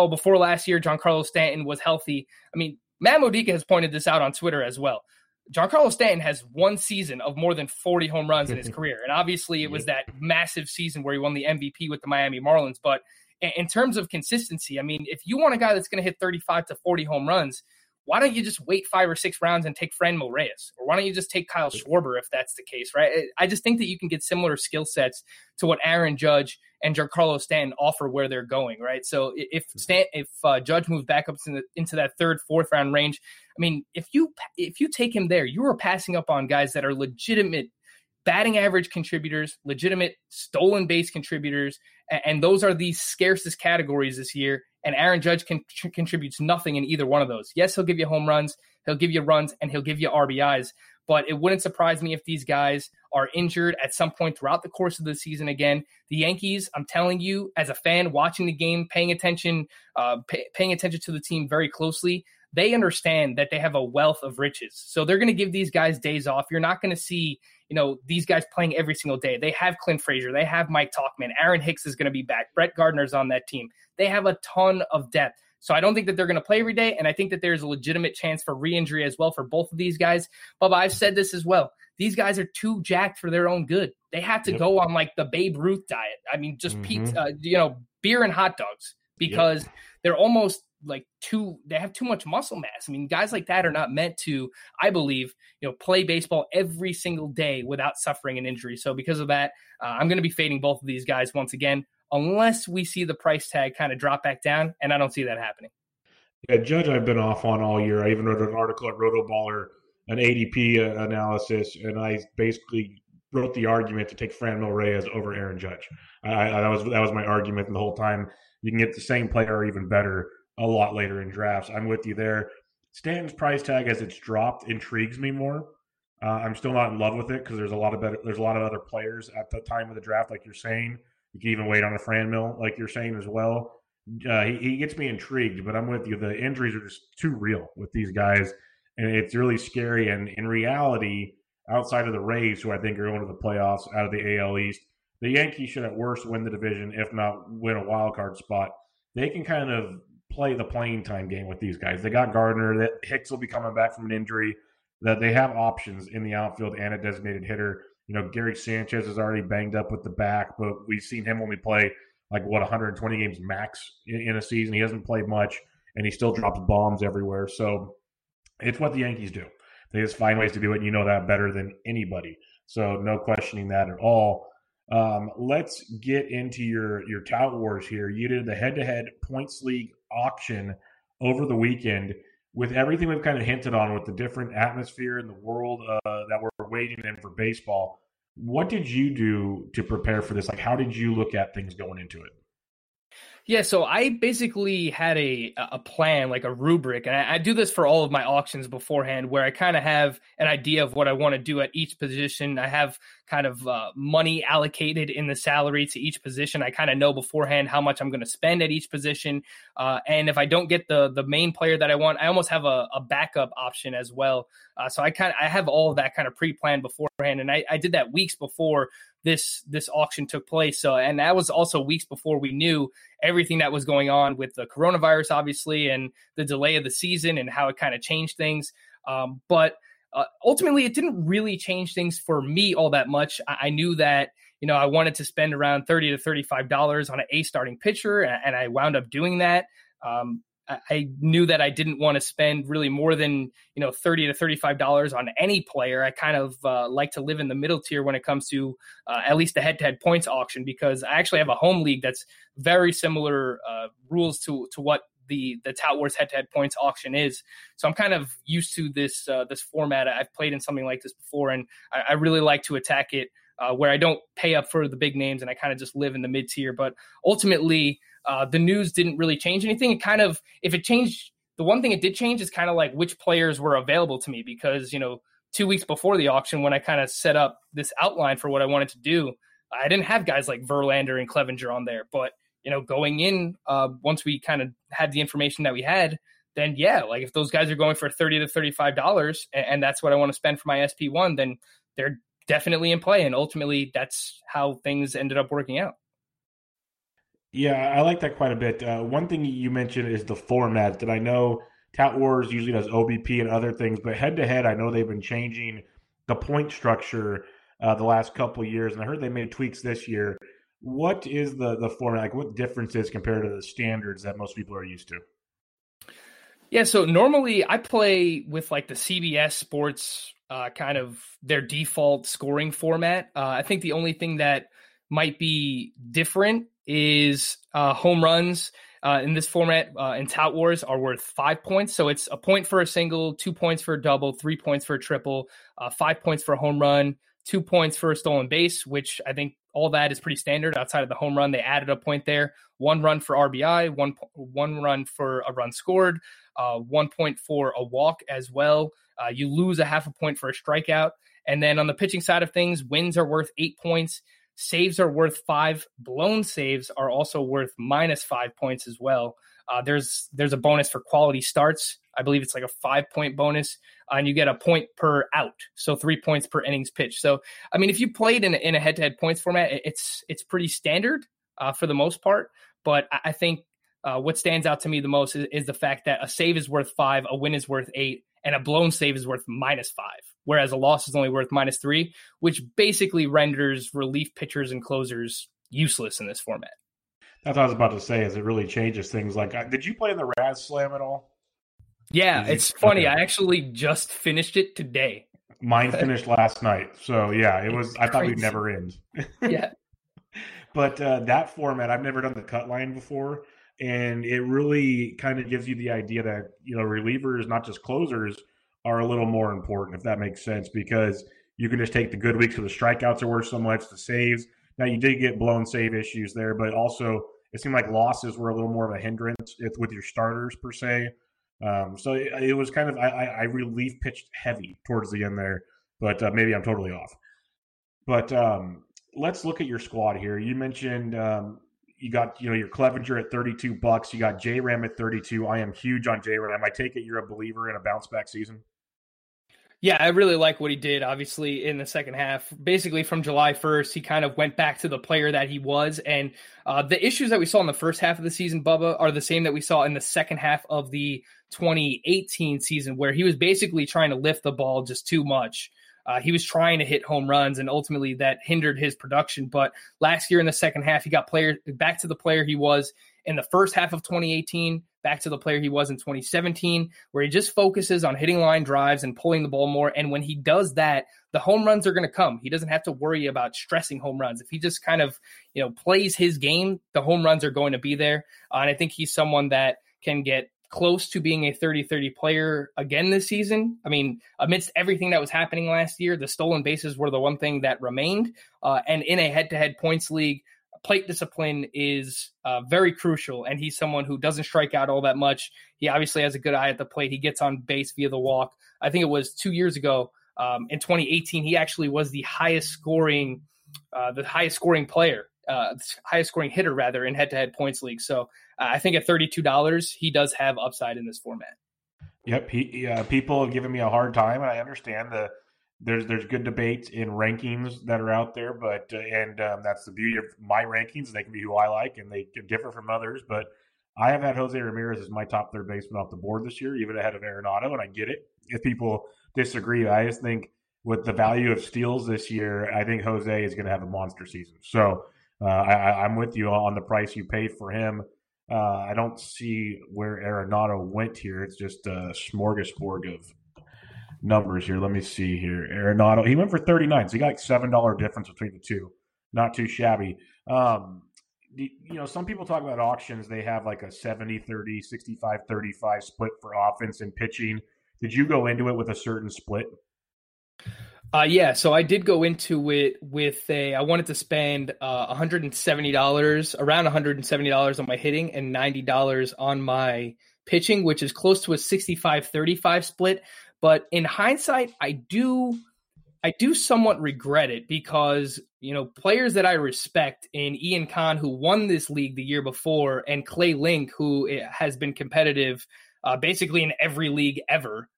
before last year, Giancarlo Stanton was healthy. I mean, Matt Modica has pointed this out on Twitter as well. Giancarlo Stanton has one season of more than 40 home runs in his career. And obviously it was that massive season where he won the MVP with the Miami Marlins. But in terms of consistency, I mean, if you want a guy that's going to hit 35 to 40 home runs, why don't you just wait 5 or 6 rounds and take Franmil Reyes? Or why don't you just take Kyle Schwarber if that's the case, right? I just think that you can get similar skill sets to what Aaron Judge and Giancarlo Stanton offer where they're going, right? So if Judge moves back up into that 3rd, 4th round range, I mean, if you take him there, you are passing up on guys that are legitimate batting average contributors, legitimate stolen base contributors, and those are the scarcest categories this year. And Aaron Judge contributes nothing in either one of those. Yes, he'll give you home runs, he'll give you runs, and he'll give you RBIs. But it wouldn't surprise me if these guys are injured at some point throughout the course of the season again. The Yankees, I'm telling you, as a fan watching the game, paying attention to the team very closely, they understand that they have a wealth of riches. So they're going to give these guys days off. You're not going to see, these guys playing every single day. They have Clint Frazier. They have Mike Tauchman. Aaron Hicks is going to be back. Brett Gardner's on that team. They have a ton of depth. So I don't think that they're going to play every day. And I think that there's a legitimate chance for re-injury as well for both of these guys. Bubba, I've said this as well. These guys are too jacked for their own good. They have to go on like the Babe Ruth diet. I mean, just pizza, beer and hot dogs because they're almost like they have too much muscle mass. I mean, guys like that are not meant to, I believe, play baseball every single day without suffering an injury. So because of that, I'm going to be fading both of these guys once again, unless we see the price tag kind of drop back down. And I don't see that happening. Yeah, Judge, I've been off on all year. I even wrote an article at RotoBaller, an ADP analysis, and I basically wrote the argument to take Franmil Reyes over Aaron Judge. That was my argument the whole time. You can get the same player or even better a lot later in drafts. I'm with you there. Stanton's price tag, as it's dropped, intrigues me more. I'm still not in love with it because there's a lot of other players at the time of the draft, like you're saying. You can even wait on a Franmil, like you're saying as well. He gets me intrigued, but I'm with you. The injuries are just too real with these guys, and it's really scary. And in reality, outside of the Rays, who I think are going to the playoffs out of the AL East, the Yankees should at worst win the division, if not win a wild card spot. They can kind of play the playing time game with these guys. They got Gardner. That Hicks will be coming back from an injury. That they have options in the outfield and a designated hitter. Gary Sanchez is already banged up with the back, but we've seen him only play 120 games max in a season. He hasn't played much, and he still drops bombs everywhere. So it's what the Yankees do. They just find ways to do it, and that better than anybody. So no questioning that at all. Let's get into your Tout Wars here. You did the head-to-head points league auction over the weekend. With everything we've kind of hinted on with the different atmosphere in the world that we're waiting in for baseball, what did you do to prepare for this? How did you look at things going into it? Yeah, so I basically had a plan, like a rubric, and I do this for all of my auctions beforehand where I kind of have an idea of what I want to do at each position. I have kind of money allocated in the salary to each position. I kind of know beforehand how much I'm going to spend at each position. And if I don't get the main player that I want, I almost have a backup option as well. So I have all of that kind of pre-planned beforehand. And I did that weeks before this auction took place. So, and that was also weeks before we knew everything that was going on with the coronavirus, obviously, and the delay of the season and how it kind of changed things. But ultimately it didn't really change things for me all that much. I knew that, I wanted to spend around $30 to $35 on an A starting pitcher. And I wound up doing that. I knew that I didn't want to spend really more than, $30 to $35 on any player. I kind of like to live in the middle tier when it comes to at least the head-to-head points auction, because I actually have a home league that's very similar rules to what the Tout Wars head-to-head points auction is. So I'm kind of used to this this format. I've played in something like this before, and I really like to attack it where I don't pay up for the big names and I kind of just live in the mid-tier. But ultimately, the news didn't really change anything. It kind of, if it changed, the one thing it did change is kind of like which players were available to me, because, 2 weeks before the auction, when I kind of set up this outline for what I wanted to do, I didn't have guys like Verlander and Clevinger on there. But, going in, once we kind of had the information that we had, then yeah, if those guys are going for $30 to $35 and that's what I want to spend for my SP1, then they're definitely in play. And ultimately that's how things ended up working out. Yeah, I like that quite a bit. One thing you mentioned is the format that I know Tout Wars usually does OBP and other things, but head-to-head, I know they've been changing the point structure the last couple of years, and I heard they made tweaks this year. What is the format? Like, what differences compared to the standards that most people are used to? Yeah, so normally I play with like the CBS Sports kind of their default scoring format. I think the only thing that might be different is home runs in this format in Tout Wars are worth 5 points. So it's a point for a single, 2 points for a double, 3 points for a triple, 5 points for a home run, 2 points for a stolen base, which I think all that is pretty standard outside of the home run. They added a point there, one run for RBI, one run for a run scored, 1 point for a walk as well. You lose a half a point for a strikeout. And then on the pitching side of things, wins are worth 8 points. Saves are worth 5. Blown saves are also worth minus 5 points as well. There's a bonus for quality starts. I believe it's like a 5-point bonus, and you get a point per out, so 3 points per innings pitched. So, I mean, if you played in a head-to-head points format, it's pretty standard for the most part. But I think what stands out to me the most is the fact that a save is worth 5, a win is worth 8, and a blown save is worth minus 5, whereas a loss is only worth minus 3, which basically renders relief pitchers and closers useless in this format. That's what I was about to say, is it really changes things. Like, did you play in the Raz Slam at all? Yeah, it's funny. I actually just finished it today. Mine finished last night. So, yeah, it was. I thought we'd never end. Yeah. But that format, I've never done the cut line before. And it really kind of gives you the idea that, you know, relievers, not just closers, are a little more important, if that makes sense, because you can just take the good weeks where the strikeouts are worth so much, the saves. Now, you did get blown save issues there, but also it seemed like losses were a little more of a hindrance with your starters, per se. So it was kind of, I relief pitched heavy towards the end there, but maybe I'm totally off. But let's look at your squad here. You mentioned you got, you know, your Clevinger at $32. You got J-Ram at 32. I am huge on J-Ram. I take it you're a believer in a bounce back season. Yeah, I really like what he did, obviously, in the second half. Basically, from July 1st, he kind of went back to the player that he was. And the issues that we saw in the first half of the season, Bubba, are the same that we saw in the second half of the 2018 season, where he was basically trying to lift the ball just too much. He was trying to hit home runs, and ultimately that hindered his production. But last year in the second half, he got back to the player he was in the first half of 2018, back to the player he was in 2017, where he just focuses on hitting line drives and pulling the ball more. And when he does that, the home runs are going to come. He doesn't have to worry about stressing home runs. If he just kind of, you know, plays his game, the home runs are going to be there. And I think he's someone that can get close to being a 30-30 player again this season. I mean, amidst everything that was happening last year, the stolen bases were the one thing that remained. And in a head-to-head points league, plate discipline is very crucial, and he's someone who doesn't strike out all that much. He obviously has a good eye at the plate. He gets on base via the walk. I think it was 2 years ago in 2018, he actually was the highest scoring hitter in head-to-head points league. So I think at $32, he does have upside in this format. Yep. People have given me a hard time, and I understand there's good debates in rankings that are out there, but that's the beauty of my rankings. They can be who I like, and they can differ from others. But I have had Jose Ramirez as my top third baseman off the board this year, even ahead of Arenado, and I get it if people disagree. I just think with the value of steals this year, I think Jose is going to have a monster season. So I'm with you on the price you pay for him. I don't see where Arenado went here. It's just a smorgasbord of numbers here. Let me see here. Arenado, he went for 39, so he got like $7 difference between the two. Not too shabby. You know, some people talk about auctions. They have like a 70-30, 65-35 split for offense and pitching. Did you go into it with a certain split? Yeah, so I did go into it with I wanted to spend around $170 on my hitting and $90 on my pitching, which is close to a 65-35 split. But in hindsight, I do somewhat regret it because, you know, players that I respect in Ian Kahn, who won this league the year before, and Clay Link, who has been competitive basically in every league ever,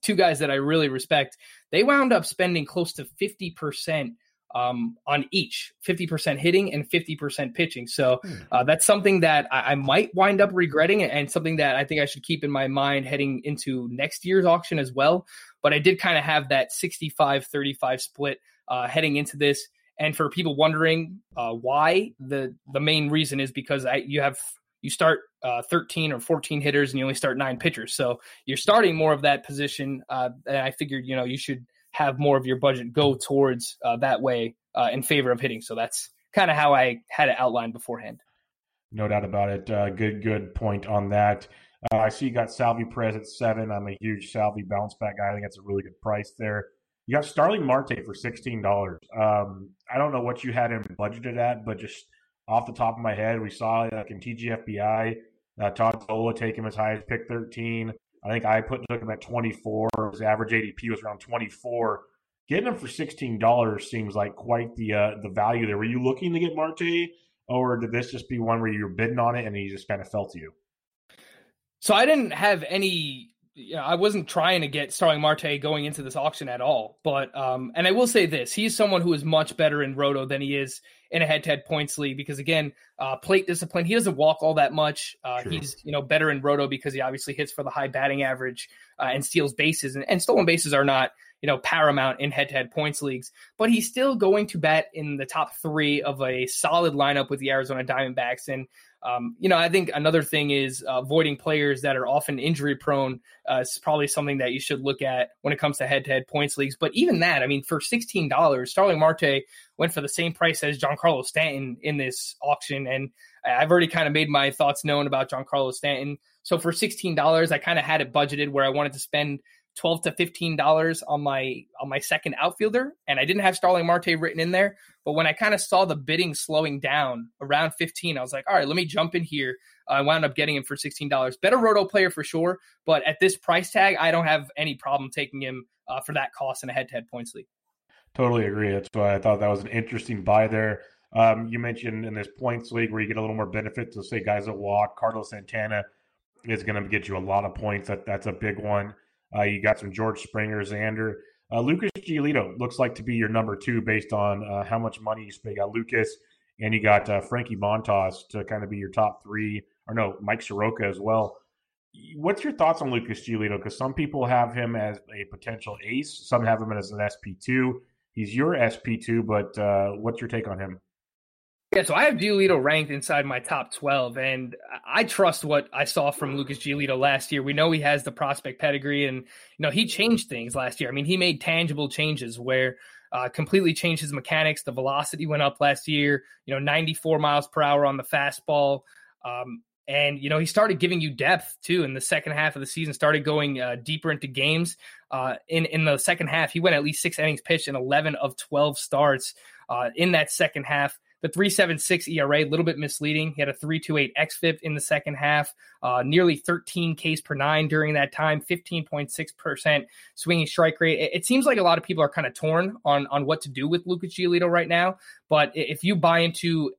two guys that I really respect, they wound up spending close to 50% on each, 50% hitting and 50% pitching. So that's something that I might wind up regretting, and something that I think I should keep in my mind heading into next year's auction as well. But I did kind of have that 65-35 split heading into this. And for people wondering why, the main reason is because you start 13 or 14 hitters and you only start 9 pitchers. So you're starting more of that position. And I figured, you should have more of your budget go towards that way in favor of hitting. So that's kind of how I had it outlined beforehand. No doubt about it. Good point on that. I see you got Salvi Perez at 7. I'm a huge Salvi bounce back guy. I think that's a really good price there. You got Starling Marte for $16. I don't know what you had him budgeted at, but just off the top of my head, we saw in TGFBI, Todd Zola take him as high as pick 13. I think I took him at 24. His average ADP was around 24. Getting him for $16 seems like quite the value there. Were you looking to get Marte, or did this just be one where you were bidding on it and he just kind of fell to you? So I didn't have any. I wasn't trying to get Starling Marte going into this auction at all. But and I will say this, he's someone who is much better in Roto than he is in a head-to-head points league because, again, plate discipline, he doesn't walk all that much. Sure. He's better in Roto because he obviously hits for the high batting average and steals bases. And stolen bases are not paramount in head-to-head points leagues. But he's still going to bat in the top 3 of a solid lineup with the Arizona Diamondbacks. And I think another thing is avoiding players that are often injury prone is probably something that you should look at when it comes to head-to-head points leagues. But even that, I mean, for $16, Starling Marte went for the same price as Giancarlo Stanton in this auction. And I've already kind of made my thoughts known about Giancarlo Stanton. So for $16, I kind of had it budgeted where I wanted to spend $12 to $15 on my second outfielder. And I didn't have Starling Marte written in there. But when I kind of saw the bidding slowing down around 15, I was like, all right, let me jump in here. I wound up getting him for $16. Better Roto player for sure. But at this price tag, I don't have any problem taking him for that cost in a head-to-head points league. Totally agree. That's why I thought that was an interesting buy there. You mentioned in this points league where you get a little more benefit. So say guys that walk, Carlos Santana is going to get you a lot of points. That's a big one. You got some George Springer, Xander. Lucas Giolito looks like to be your number 2 based on how much money you spent. You got Lucas, and you got Frankie Montas to kind of be your top 3. Or no, Mike Soroka as well. What's your thoughts on Lucas Giolito? Because some people have him as a potential ace. Some have him as an SP2. He's your SP2, but what's your take on him? Yeah, so I have Giolito ranked inside my top 12, and I trust what I saw from Lucas Giolito last year. We know he has the prospect pedigree, and he changed things last year. I mean, he made tangible changes where completely changed his mechanics. The velocity went up last year, 94 miles per hour on the fastball. And, he started giving you depth, too, in the second half of the season, started going deeper into games. In the second half, he went at least 6 innings pitched in 11 of 12 starts in that second half. The 3.76 ERA, a little bit misleading. He had a 3.28 xFIP in the second half, nearly 13 Ks per 9 during that time, 15.6% swinging strike rate. It seems like a lot of people are kind of torn on what to do with Lucas Giolito right now. But if you buy into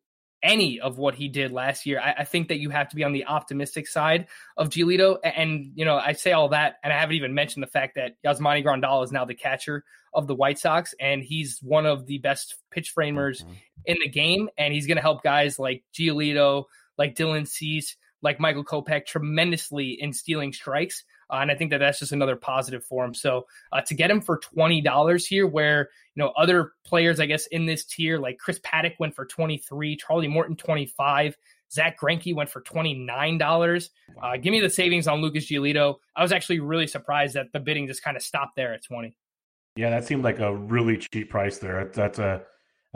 any of what he did last year, I think that you have to be on the optimistic side of Giolito. And, I say all that, and I haven't even mentioned the fact that Yasmani Grandal is now the catcher of the White Sox, and he's one of the best pitch framers in the game, and he's going to help guys like Giolito, like Dylan Cease, like Michael Kopech tremendously in stealing strikes. And I think that that's just another positive for him. So to get him for $20 here, where other players, I guess, in this tier, like Chris Paddock went for $23, Charlie Morton $25, Zach Greinke went for $29. Give me the savings on Lucas Giolito. I was actually really surprised that the bidding just kind of stopped there at $20. Yeah, that seemed like a really cheap price there. That's a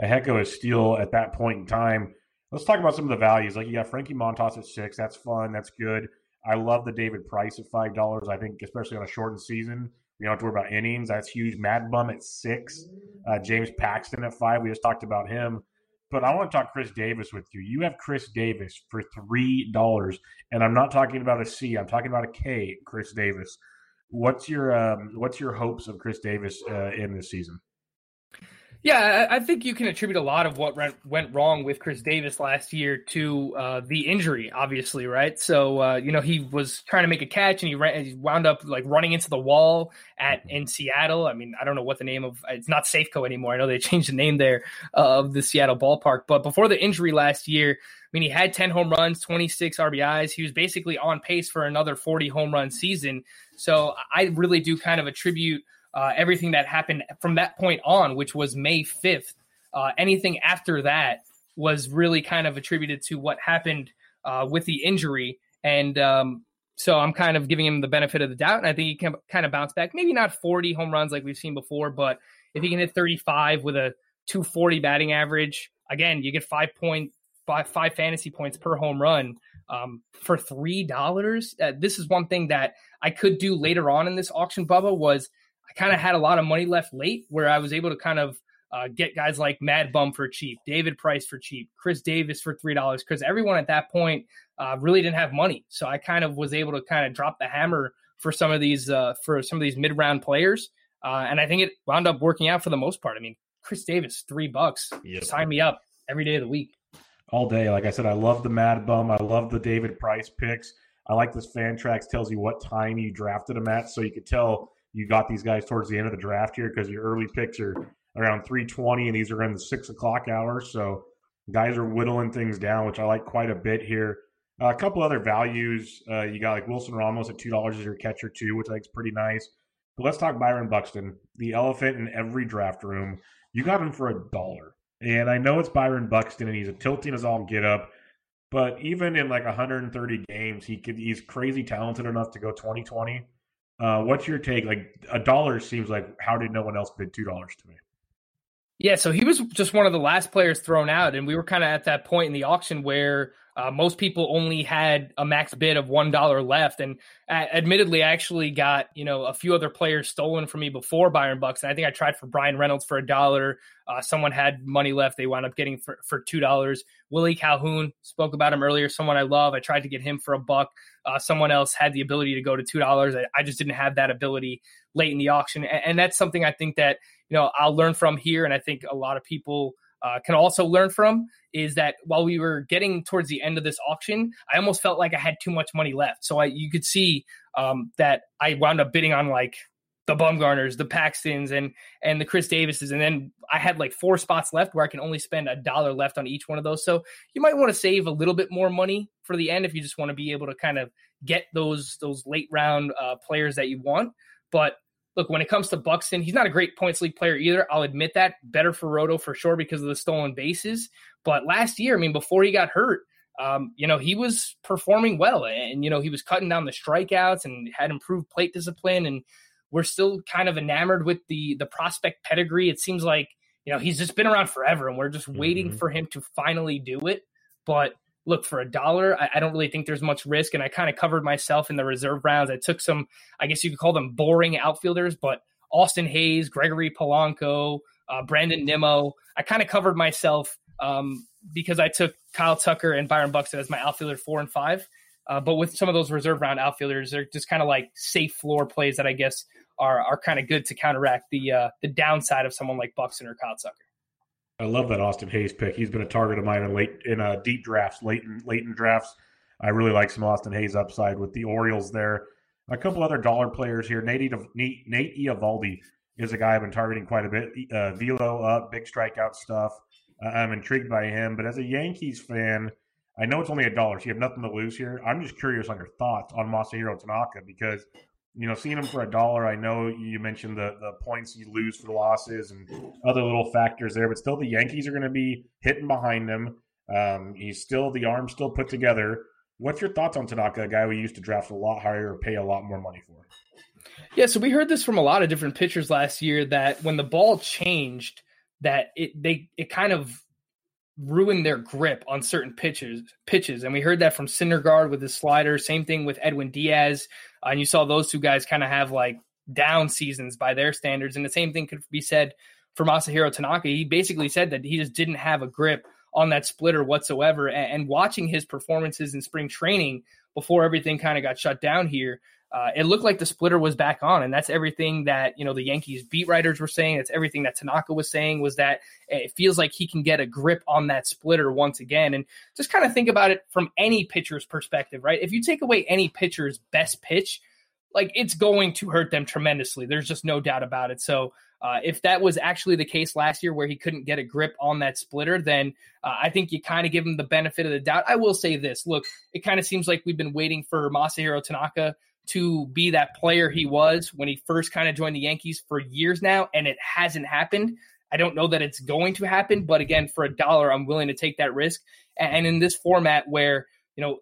heck of a steal at that point in time. Let's talk about some of the values. Like you got Frankie Montas at 6. That's fun. That's good. I love the David Price at $5. I think, especially on a shortened season, we don't have to worry about innings. That's huge. Mad Bum at 6. James Paxton at 5. We just talked about him. But I want to talk Chris Davis with you. You have Chris Davis for $3. And I'm not talking about a C. I'm talking about a K, Chris Davis. What's your hopes of Chris Davis in this season? Yeah, I think you can attribute a lot of what went wrong with Chris Davis last year to the injury, obviously, right? So, he was trying to make a catch, and he wound up like running into the wall in Seattle. I mean, I don't know what the name of – it's not Safeco anymore. I know they changed the name there of the Seattle ballpark. But before the injury last year, I mean, he had 10 home runs, 26 RBIs. He was basically on pace for another 40 home run season. So I really do kind of attribute everything that happened from that point on, which was May 5th, Anything after that was really kind of attributed to what happened with the injury. And so I'm kind of giving him the benefit of the doubt. And I think he can kind of bounce back. Maybe not 40 home runs like we've seen before, but if he can hit 35 with a 240 batting average, again, you get five fantasy points per home run for $3. This is one thing that I could do later on in this auction, Bubba, was I kind of had a lot of money left late where I was able to kind of get guys like Mad Bum for cheap, David Price for cheap, Chris Davis for $3, because everyone at that point really didn't have money. So I kind of was able to kind of drop the hammer for some of these mid-round players. And I think it wound up working out for the most part. I mean, Chris Davis, $3. Yep. Sign me up every day of the week. All day. Like I said, I love the Mad Bum. I love the David Price picks. I like this Fantrax tells you what time you drafted them at. So you could tell you got these guys towards the end of the draft here because your early picks are around 3:20 and these are in the 6 o'clock hour. So guys are whittling things down, which I like quite a bit here. A couple other values. You got like Wilson Ramos at $2 as your catcher too, which I think is pretty nice. But let's talk Byron Buxton, the elephant in every draft room. You got him for $1. And I know it's Byron Buxton and he's a tilting as all get up, but even in like 130 games, he's crazy talented enough to go 20-20. What's your take? Like $1 seems like, how did no one else bid $2 to me? Yeah, so he was just one of the last players thrown out, and we were kind of at that point in the auction where most people only had a max bid of $1 left. And admittedly, I actually got a few other players stolen from me before Byron Buxton. I think I tried for Brian Reynolds for $1. Someone had money left; they wound up getting for $2. Willie Calhoun, spoke about him earlier. Someone I love. I tried to get him for $1. Someone else had the ability to go to $2. I just didn't have that ability late in the auction, and that's something I think that I'll learn from here, and I think a lot of people can also learn from, is that while we were getting towards the end of this auction, I almost felt like I had too much money left. So you could see that I wound up bidding on like the Bumgarners, the Paxtons, and the Chris Davises, and then I had like 4 spots left where I can only spend $1 left on each one of those. So you might want to save a little bit more money for the end if you just want to be able to kind of get those late round players that you want. But look, when it comes to Buxton, he's not a great points league player either. I'll admit that. Better for Roto for sure because of the stolen bases. But last year, I mean, before he got hurt, he was performing well. And, he was cutting down the strikeouts and had improved plate discipline. And we're still kind of enamored with the prospect pedigree. It seems like, he's just been around forever and we're just waiting for him to finally do it. But look, for $1, I don't really think there's much risk, and I kind of covered myself in the reserve rounds. I took some, I guess you could call them boring outfielders, but Austin Hayes, Gregory Polanco, Brandon Nimmo. I kind of covered myself because I took Kyle Tucker and Byron Buxton as my outfielder 4 and 5. But with some of those reserve round outfielders, they're just kind of like safe floor plays that I guess are kind of good to counteract the downside of someone like Buxton or Kyle Tucker. I love that Austin Hayes pick. He's been a target of mine in deep drafts, late in drafts. I really like some Austin Hayes upside with the Orioles there. A couple other dollar players here. Nate Eovaldi is a guy I've been targeting quite a bit. Velo up, big strikeout stuff. I'm intrigued by him. But as a Yankees fan, I know it's only $1, so you have nothing to lose here. I'm just curious on your thoughts on Masahiro Tanaka because – seeing him for $1, I know you mentioned the points you lose for the losses and other little factors there, but still the Yankees are going to be hitting behind them. The arm's still put together. What's your thoughts on Tanaka, a guy we used to draft a lot higher or pay a lot more money for? Yeah, so we heard this from a lot of different pitchers last year that when the ball changed, that it kind of ruined their grip on certain pitches. And we heard that from Syndergaard with his slider, same thing with Edwin Diaz. And you saw those two guys kind of have like down seasons by their standards. And the same thing could be said for Masahiro Tanaka. He basically said that he just didn't have a grip on that splitter whatsoever. And watching his performances in spring training before everything kind of got shut down here, it looked like the splitter was back on. And that's everything that, the Yankees beat writers were saying. That's everything that Tanaka was saying, was that it feels like he can get a grip on that splitter once again. And just kind of think about it from any pitcher's perspective, right? If you take away any pitcher's best pitch, like it's going to hurt them tremendously. There's just no doubt about it. So if that was actually the case last year where he couldn't get a grip on that splitter, then I think you kind of give him the benefit of the doubt. I will say this, look, it kind of seems like we've been waiting for Masahiro Tanaka to be that player he was when he first kind of joined the Yankees for years now, and it hasn't happened. I don't know that it's going to happen, but again, for $1, I'm willing to take that risk. And in this format where, you know,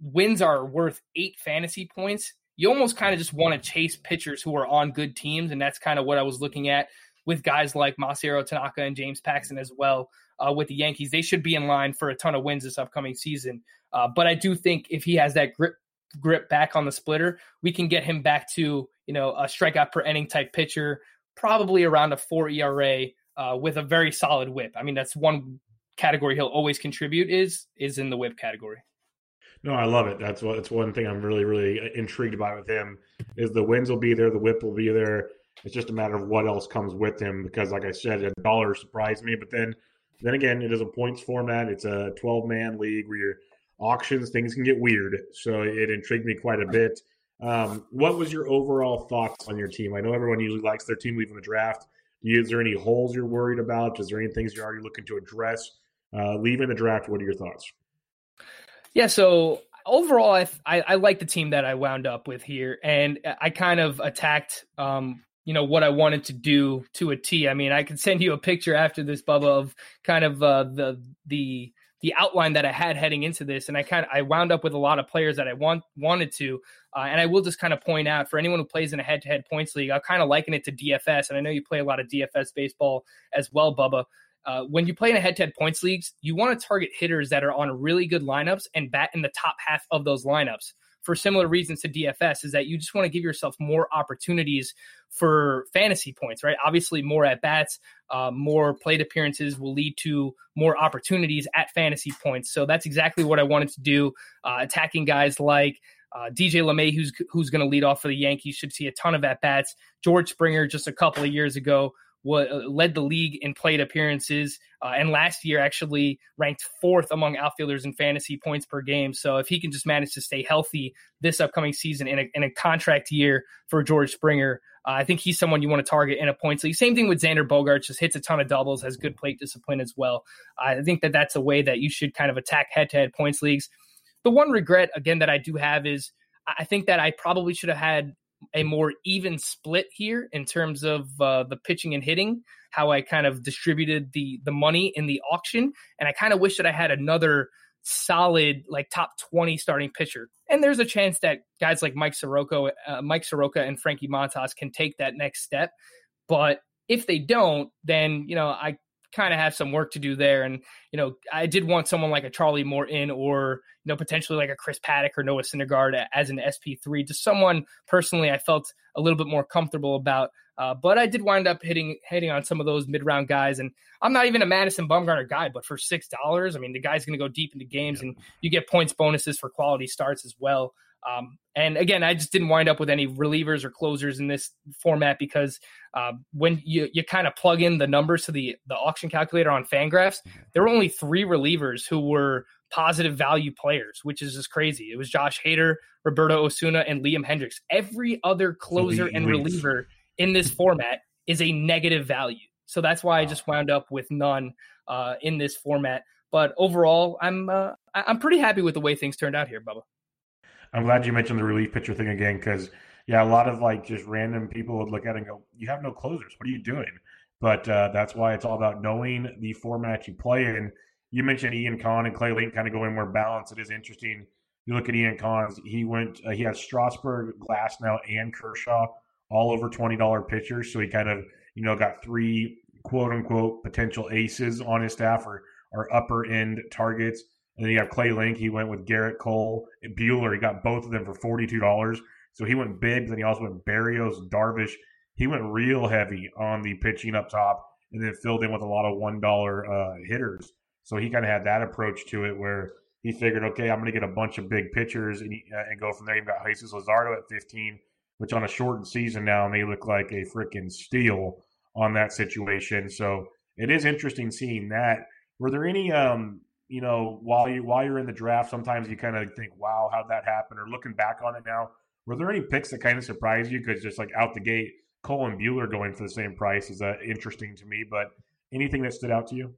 wins are worth 8 fantasy points, you almost kind of just want to chase pitchers who are on good teams. And that's kind of what I was looking at with guys like Masahiro Tanaka and James Paxton as well with the Yankees. They should be in line for a ton of wins this upcoming season. But I do think if he has that grip back on the splitter, we can get him back to, you know, a strikeout per inning type pitcher, probably around a 4 ERA with a very solid whip. I mean, that's one category he'll always contribute is in the whip category. No, I love it. That's one thing I'm really, really intrigued by with him is the wins will be there. The whip will be there. It's just a matter of what else comes with him because, like I said, $1 surprised me. But then again, it is a points format. It's a 12-man league where your auctions, things can get weird. So it intrigued me quite a bit. What was your overall thoughts on your team? I know everyone usually likes their team leaving the draft. Is there any holes you're worried about? Is there any things you're already looking to address? Leaving the draft, what are your thoughts? Yeah, so overall, I like the team that I wound up with here. And I kind of attacked, you know, what I wanted to do to a T. I mean, I could send you a picture after this, Bubba, of kind of the outline that I had heading into this. And I wound up with a lot of players that I wanted to. And I will just kind of point out for anyone who plays in a head-to-head points league, I'll kind of liken it to DFS. And I know you play a lot of DFS baseball as well, Bubba. When you play in a head-to-head points leagues, you want to target hitters that are on really good lineups and bat in the top half of those lineups. For similar reasons to DFS is that you just want to give yourself more opportunities for fantasy points, right? Obviously more at-bats, more plate appearances will lead to more opportunities at fantasy points. So that's exactly what I wanted to do. Attacking guys like DJ LeMay, who's going to lead off for the Yankees, should see a ton of at-bats. George Springer just a couple of years ago led the league in plate appearances, and last year actually ranked 4th among outfielders in fantasy points per game. So if he can just manage to stay healthy this upcoming season in a contract year for George Springer, I think he's someone you want to target in a points league. Same thing with Xander Bogaerts, just hits a ton of doubles, has good plate discipline as well. I think that that's a way that you should kind of attack head-to-head points leagues. The one regret, again, that I do have is I think that I probably should have had a more even split here in terms of the pitching and hitting, how I kind of distributed the money in the auction. And I kind of wish that I had another solid, like top 20 starting pitcher. And there's a chance that guys like Mike Soroka and Frankie Montas can take that next step. But if they don't, then, you know, I kind of have some work to do there. And, you know, I did want someone like a Charlie Morton or, you know, potentially like a Chris Paddock or Noah Syndergaard as an SP3, just someone personally I felt a little bit more comfortable about. But I did wind up hitting on some of those mid-round guys. And I'm not even a Madison Bumgarner guy, but for $6, I mean, the guy's going to go deep into games and you get points bonuses for quality starts as well. And again, I just didn't wind up with any relievers or closers in this format because when you kind of plug in the numbers to the auction calculator on Fangraphs, there were only 3 relievers who were positive value players, which is just crazy. It was Josh Hader, Roberto Osuna, and Liam Hendricks. Every other closer and reliever in this format is a negative value. So that's why I just wound up with none in this format. But overall, I'm pretty happy with the way things turned out here, Bubba. I'm glad you mentioned the relief pitcher thing again because, yeah, a lot of, like, just random people would look at it and go, you have no closers. What are you doing? But that's why it's all about knowing the format you play in. You mentioned Ian Kahn and Clay Link kind of going more balanced. It is interesting. You look at Ian Kahn. He has Strasburg, Glasnow, and Kershaw all over $20 pitchers. So he kind of, you know, got 3 quote-unquote potential aces on his staff or upper-end targets. And then you have Clay Link. He went with Garrett Cole and Buehler. He got both of them for $42. So he went big. Then he also went Berrios, Darvish. He went real heavy on the pitching up top and then filled in with a lot of $1 hitters. So he kind of had that approach to it where he figured, okay, I'm going to get a bunch of big pitchers and go from there. You've got Jesus Lazardo at 15, which on a shortened season now may look like a freaking steal on that situation. So it is interesting seeing that. Were there any you know, while you're in the draft, sometimes you kind of think, wow, how'd that happen? Or looking back on it now, were there any picks that kind of surprised you? Because just like out the gate, Cole and Buehler going for the same price is interesting to me. But anything that stood out to you?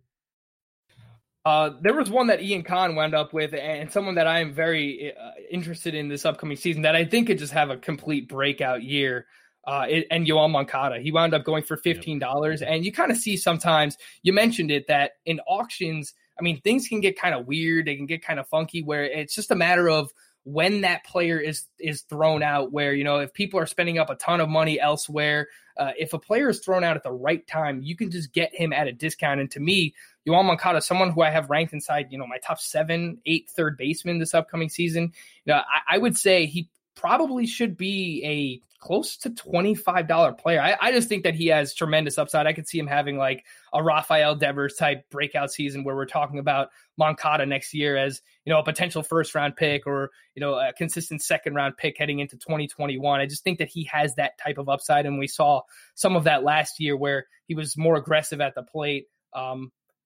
There was one that Ian Kahn wound up with and someone that I am very interested in this upcoming season that I think could just have a complete breakout year. and Yoan Moncada. He wound up going for $15. Yep. And you kind of see sometimes, you mentioned it, that in auctions, I mean, things can get kind of weird. They can get kind of funky where it's just a matter of when that player is thrown out, where, you know, if people are spending up a ton of money elsewhere, if a player is thrown out at the right time, you can just get him at a discount. And to me, Yoan Moncada, someone who I have ranked inside, you know, my top 7, 8 third baseman this upcoming season, you know, I would say he probably should be a close to $25 player. I just think that he has tremendous upside. I could see him having like a Rafael Devers type breakout season where we're talking about Moncada next year as, you know, a potential first round pick or, you know, a consistent second round pick heading into 2021. I just think that he has that type of upside. And we saw some of that last year where he was more aggressive at the plate.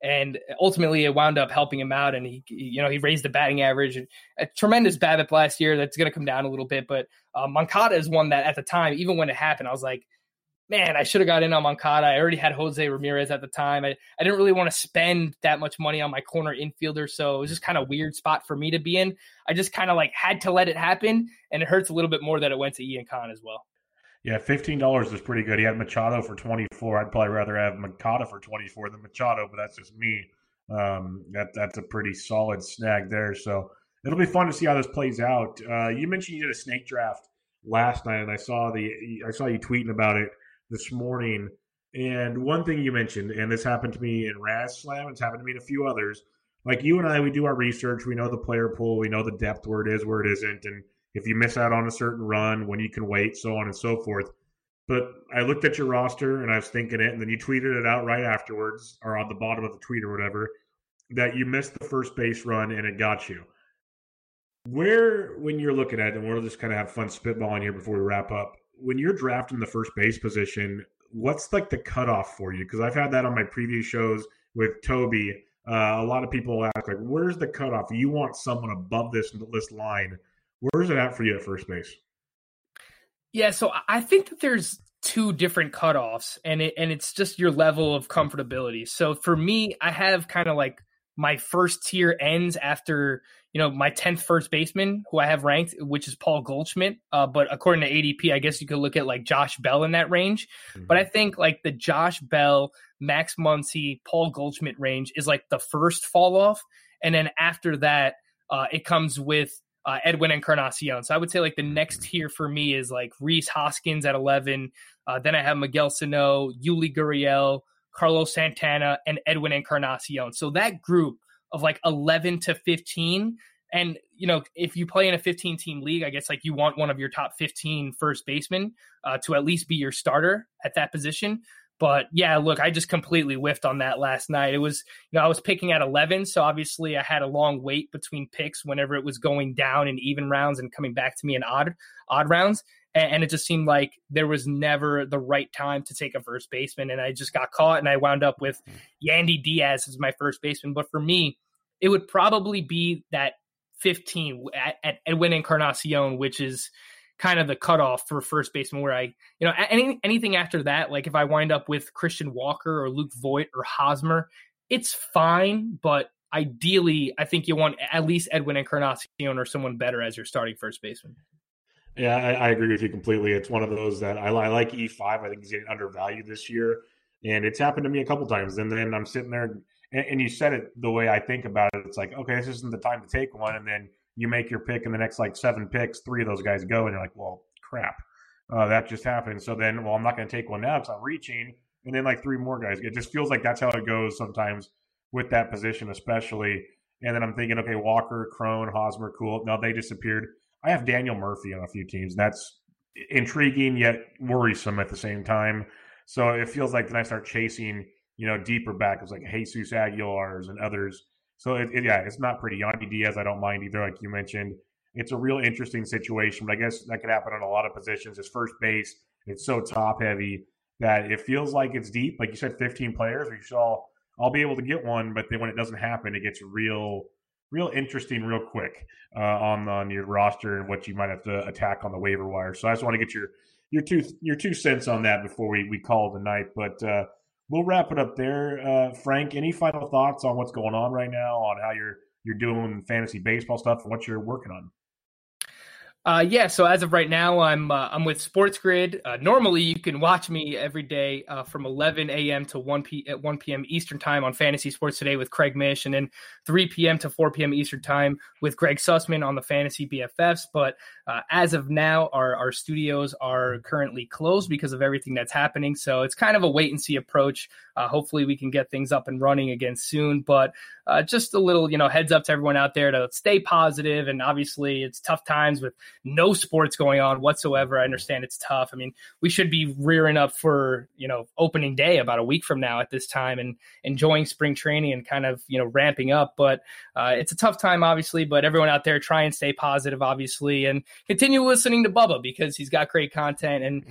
And ultimately it wound up helping him out, and he, you know, he raised the batting average and a tremendous BABIP last year. That's going to come down a little bit, but Moncada is one that at the time, even when it happened, I was like, man, I should have got in on Moncada. I already had Jose Ramirez at the time. I didn't really want to spend that much money on my corner infielder. So it was just kind of weird spot for me to be in. I just kind of like had to let it happen, and it hurts a little bit more that it went to Ian Kahn as well. Yeah, $15 is pretty good. He had Machado for $24. I'd probably rather have Moncada for $24 than Machado, but that's just me. That's a pretty solid snag there. So it'll be fun to see how this plays out. You mentioned you did a snake draft last night, and I saw you tweeting about it this morning. And one thing you mentioned, and this happened to me in Raz Slam, it's happened to me in a few others. Like you and I, we do our research. We know the player pool. We know the depth where it is, where it isn't, and if you miss out on a certain run, when you can wait, so on and so forth. But I looked at your roster, and I was thinking it, and then you tweeted it out right afterwards, or on the bottom of the tweet or whatever, that you missed the first base run, and it got you. Where, when you're looking at it, and we'll just kind of have fun spitballing here before we wrap up, when you're drafting the first base position, what's like the cutoff for you? Because I've had that on my previous shows with Toby. A lot of people ask, like, where's the cutoff? You want someone above this line. Where's it at for you at first base? Yeah, so I think that there's two different cutoffs, and it's just your level of comfortability. So for me, I have kind of like my first tier ends after, you know, my 10th first baseman, who I have ranked, which is Paul Goldschmidt. But according to ADP, I guess you could look at like Josh Bell in that range. Mm-hmm. But I think like the Josh Bell, Max Muncy, Paul Goldschmidt range is like the first fall off. And then after that, it comes with Edwin Encarnacion. So I would say like the next tier for me is like Rhys Hoskins at 11. Then I have Miguel Sano, Yuli Gurriel, Carlos Santana, and Edwin Encarnacion. So that group of like 11 to 15. And, you know, if you play in a 15-team league, I guess like you want one of your top 15 first basemen to at least be your starter at that position. But yeah, look, I just completely whiffed on that last night. It was, you know, I was picking at 11. So obviously I had a long wait between picks whenever it was going down in even rounds and coming back to me in odd rounds. And it just seemed like there was never the right time to take a first baseman. And I just got caught, and I wound up with Yandy Diaz as my first baseman. But for me, it would probably be that 15 at Edwin Encarnacion, which is kind of the cutoff for first baseman, where I, you know, anything after that, like if I wind up with Christian Walker or Luke Voit or Hosmer, it's fine. But ideally, I think you want at least Edwin Encarnacion or someone better as your starting first baseman. Yeah, I agree with you completely. It's one of those that I like E5. I think he's getting undervalued this year. And it's happened to me a couple times. And then I'm sitting there and you said it the way I think about it. It's like, okay, this isn't the time to take one. And then you make your pick in the next like 7 picks, 3 of those guys go, and you're like, well, crap, that just happened. So then, well, I'm not going to take one now because I'm reaching, and then like 3 more guys. It just feels like that's how it goes sometimes with that position especially. And then I'm thinking, okay, Walker, Crone, Hosmer, cool. Now they disappeared. I have Daniel Murphy on a few teams. That's intriguing yet worrisome at the same time. So it feels like then I start chasing, you know, deeper back. It's like Jesus Aguilar's and others. So, it's not pretty. Yandy Diaz, I don't mind either, like you mentioned. It's a real interesting situation, but I guess that could happen on a lot of positions. It's first base. It's so top-heavy that it feels like it's deep. Like you said, 15 players. Or you saw, I'll be able to get one, but then when it doesn't happen, it gets real interesting real quick on your roster and what you might have to attack on the waiver wire. So I just want to get your two cents on that before we call the night. But we'll wrap it up there. Frank, any final thoughts on what's going on right now, on how you're doing fantasy baseball stuff and what you're working on? Yeah, so as of right now, I'm with Sports Grid. Normally, you can watch me every day from 11 a.m. to 1 p.m. Eastern time on Fantasy Sports Today with Craig Mish, and then 3 p.m. to 4 p.m. Eastern time with Greg Sussman on the Fantasy BFFs. But as of now, our studios are currently closed because of everything that's happening. So it's kind of a wait and see approach. Hopefully, we can get things up and running again soon. But just a little, heads up to everyone out there to stay positive. And obviously, it's tough times with no sports going on whatsoever. I understand it's tough. I mean, we should be rearing up for, opening day about a week from now at this time and enjoying spring training and kind of, ramping up. But it's a tough time, obviously, but everyone out there, try and stay positive, obviously, and continue listening to Bubba because he's got great content and,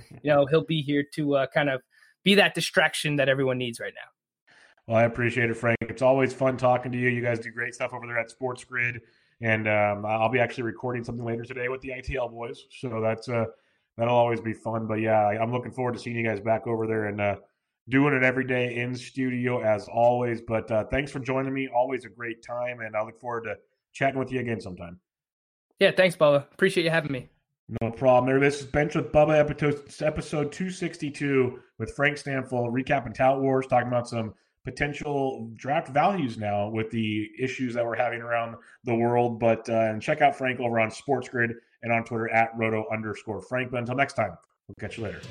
he'll be here to kind of be that distraction that everyone needs right now. Well, I appreciate it, Frank. It's always fun talking to you. You guys do great stuff over there at Sports Grid. And I'll be actually recording something later today with the ITL boys. So that's that'll always be fun. But, yeah, I'm looking forward to seeing you guys back over there and doing it every day in studio as always. But thanks for joining me. Always a great time. And I look forward to chatting with you again sometime. Yeah, thanks, Bubba. Appreciate you having me. No problem. This is Bench with Bubba, episode 262 with Frank Stanfield, recapping Tout Wars, talking about some potential draft values now with the issues that we're having around the world. But and check out Frank over on Sports Grid and on Twitter at Roto_Frank. But until next time, we'll catch you later.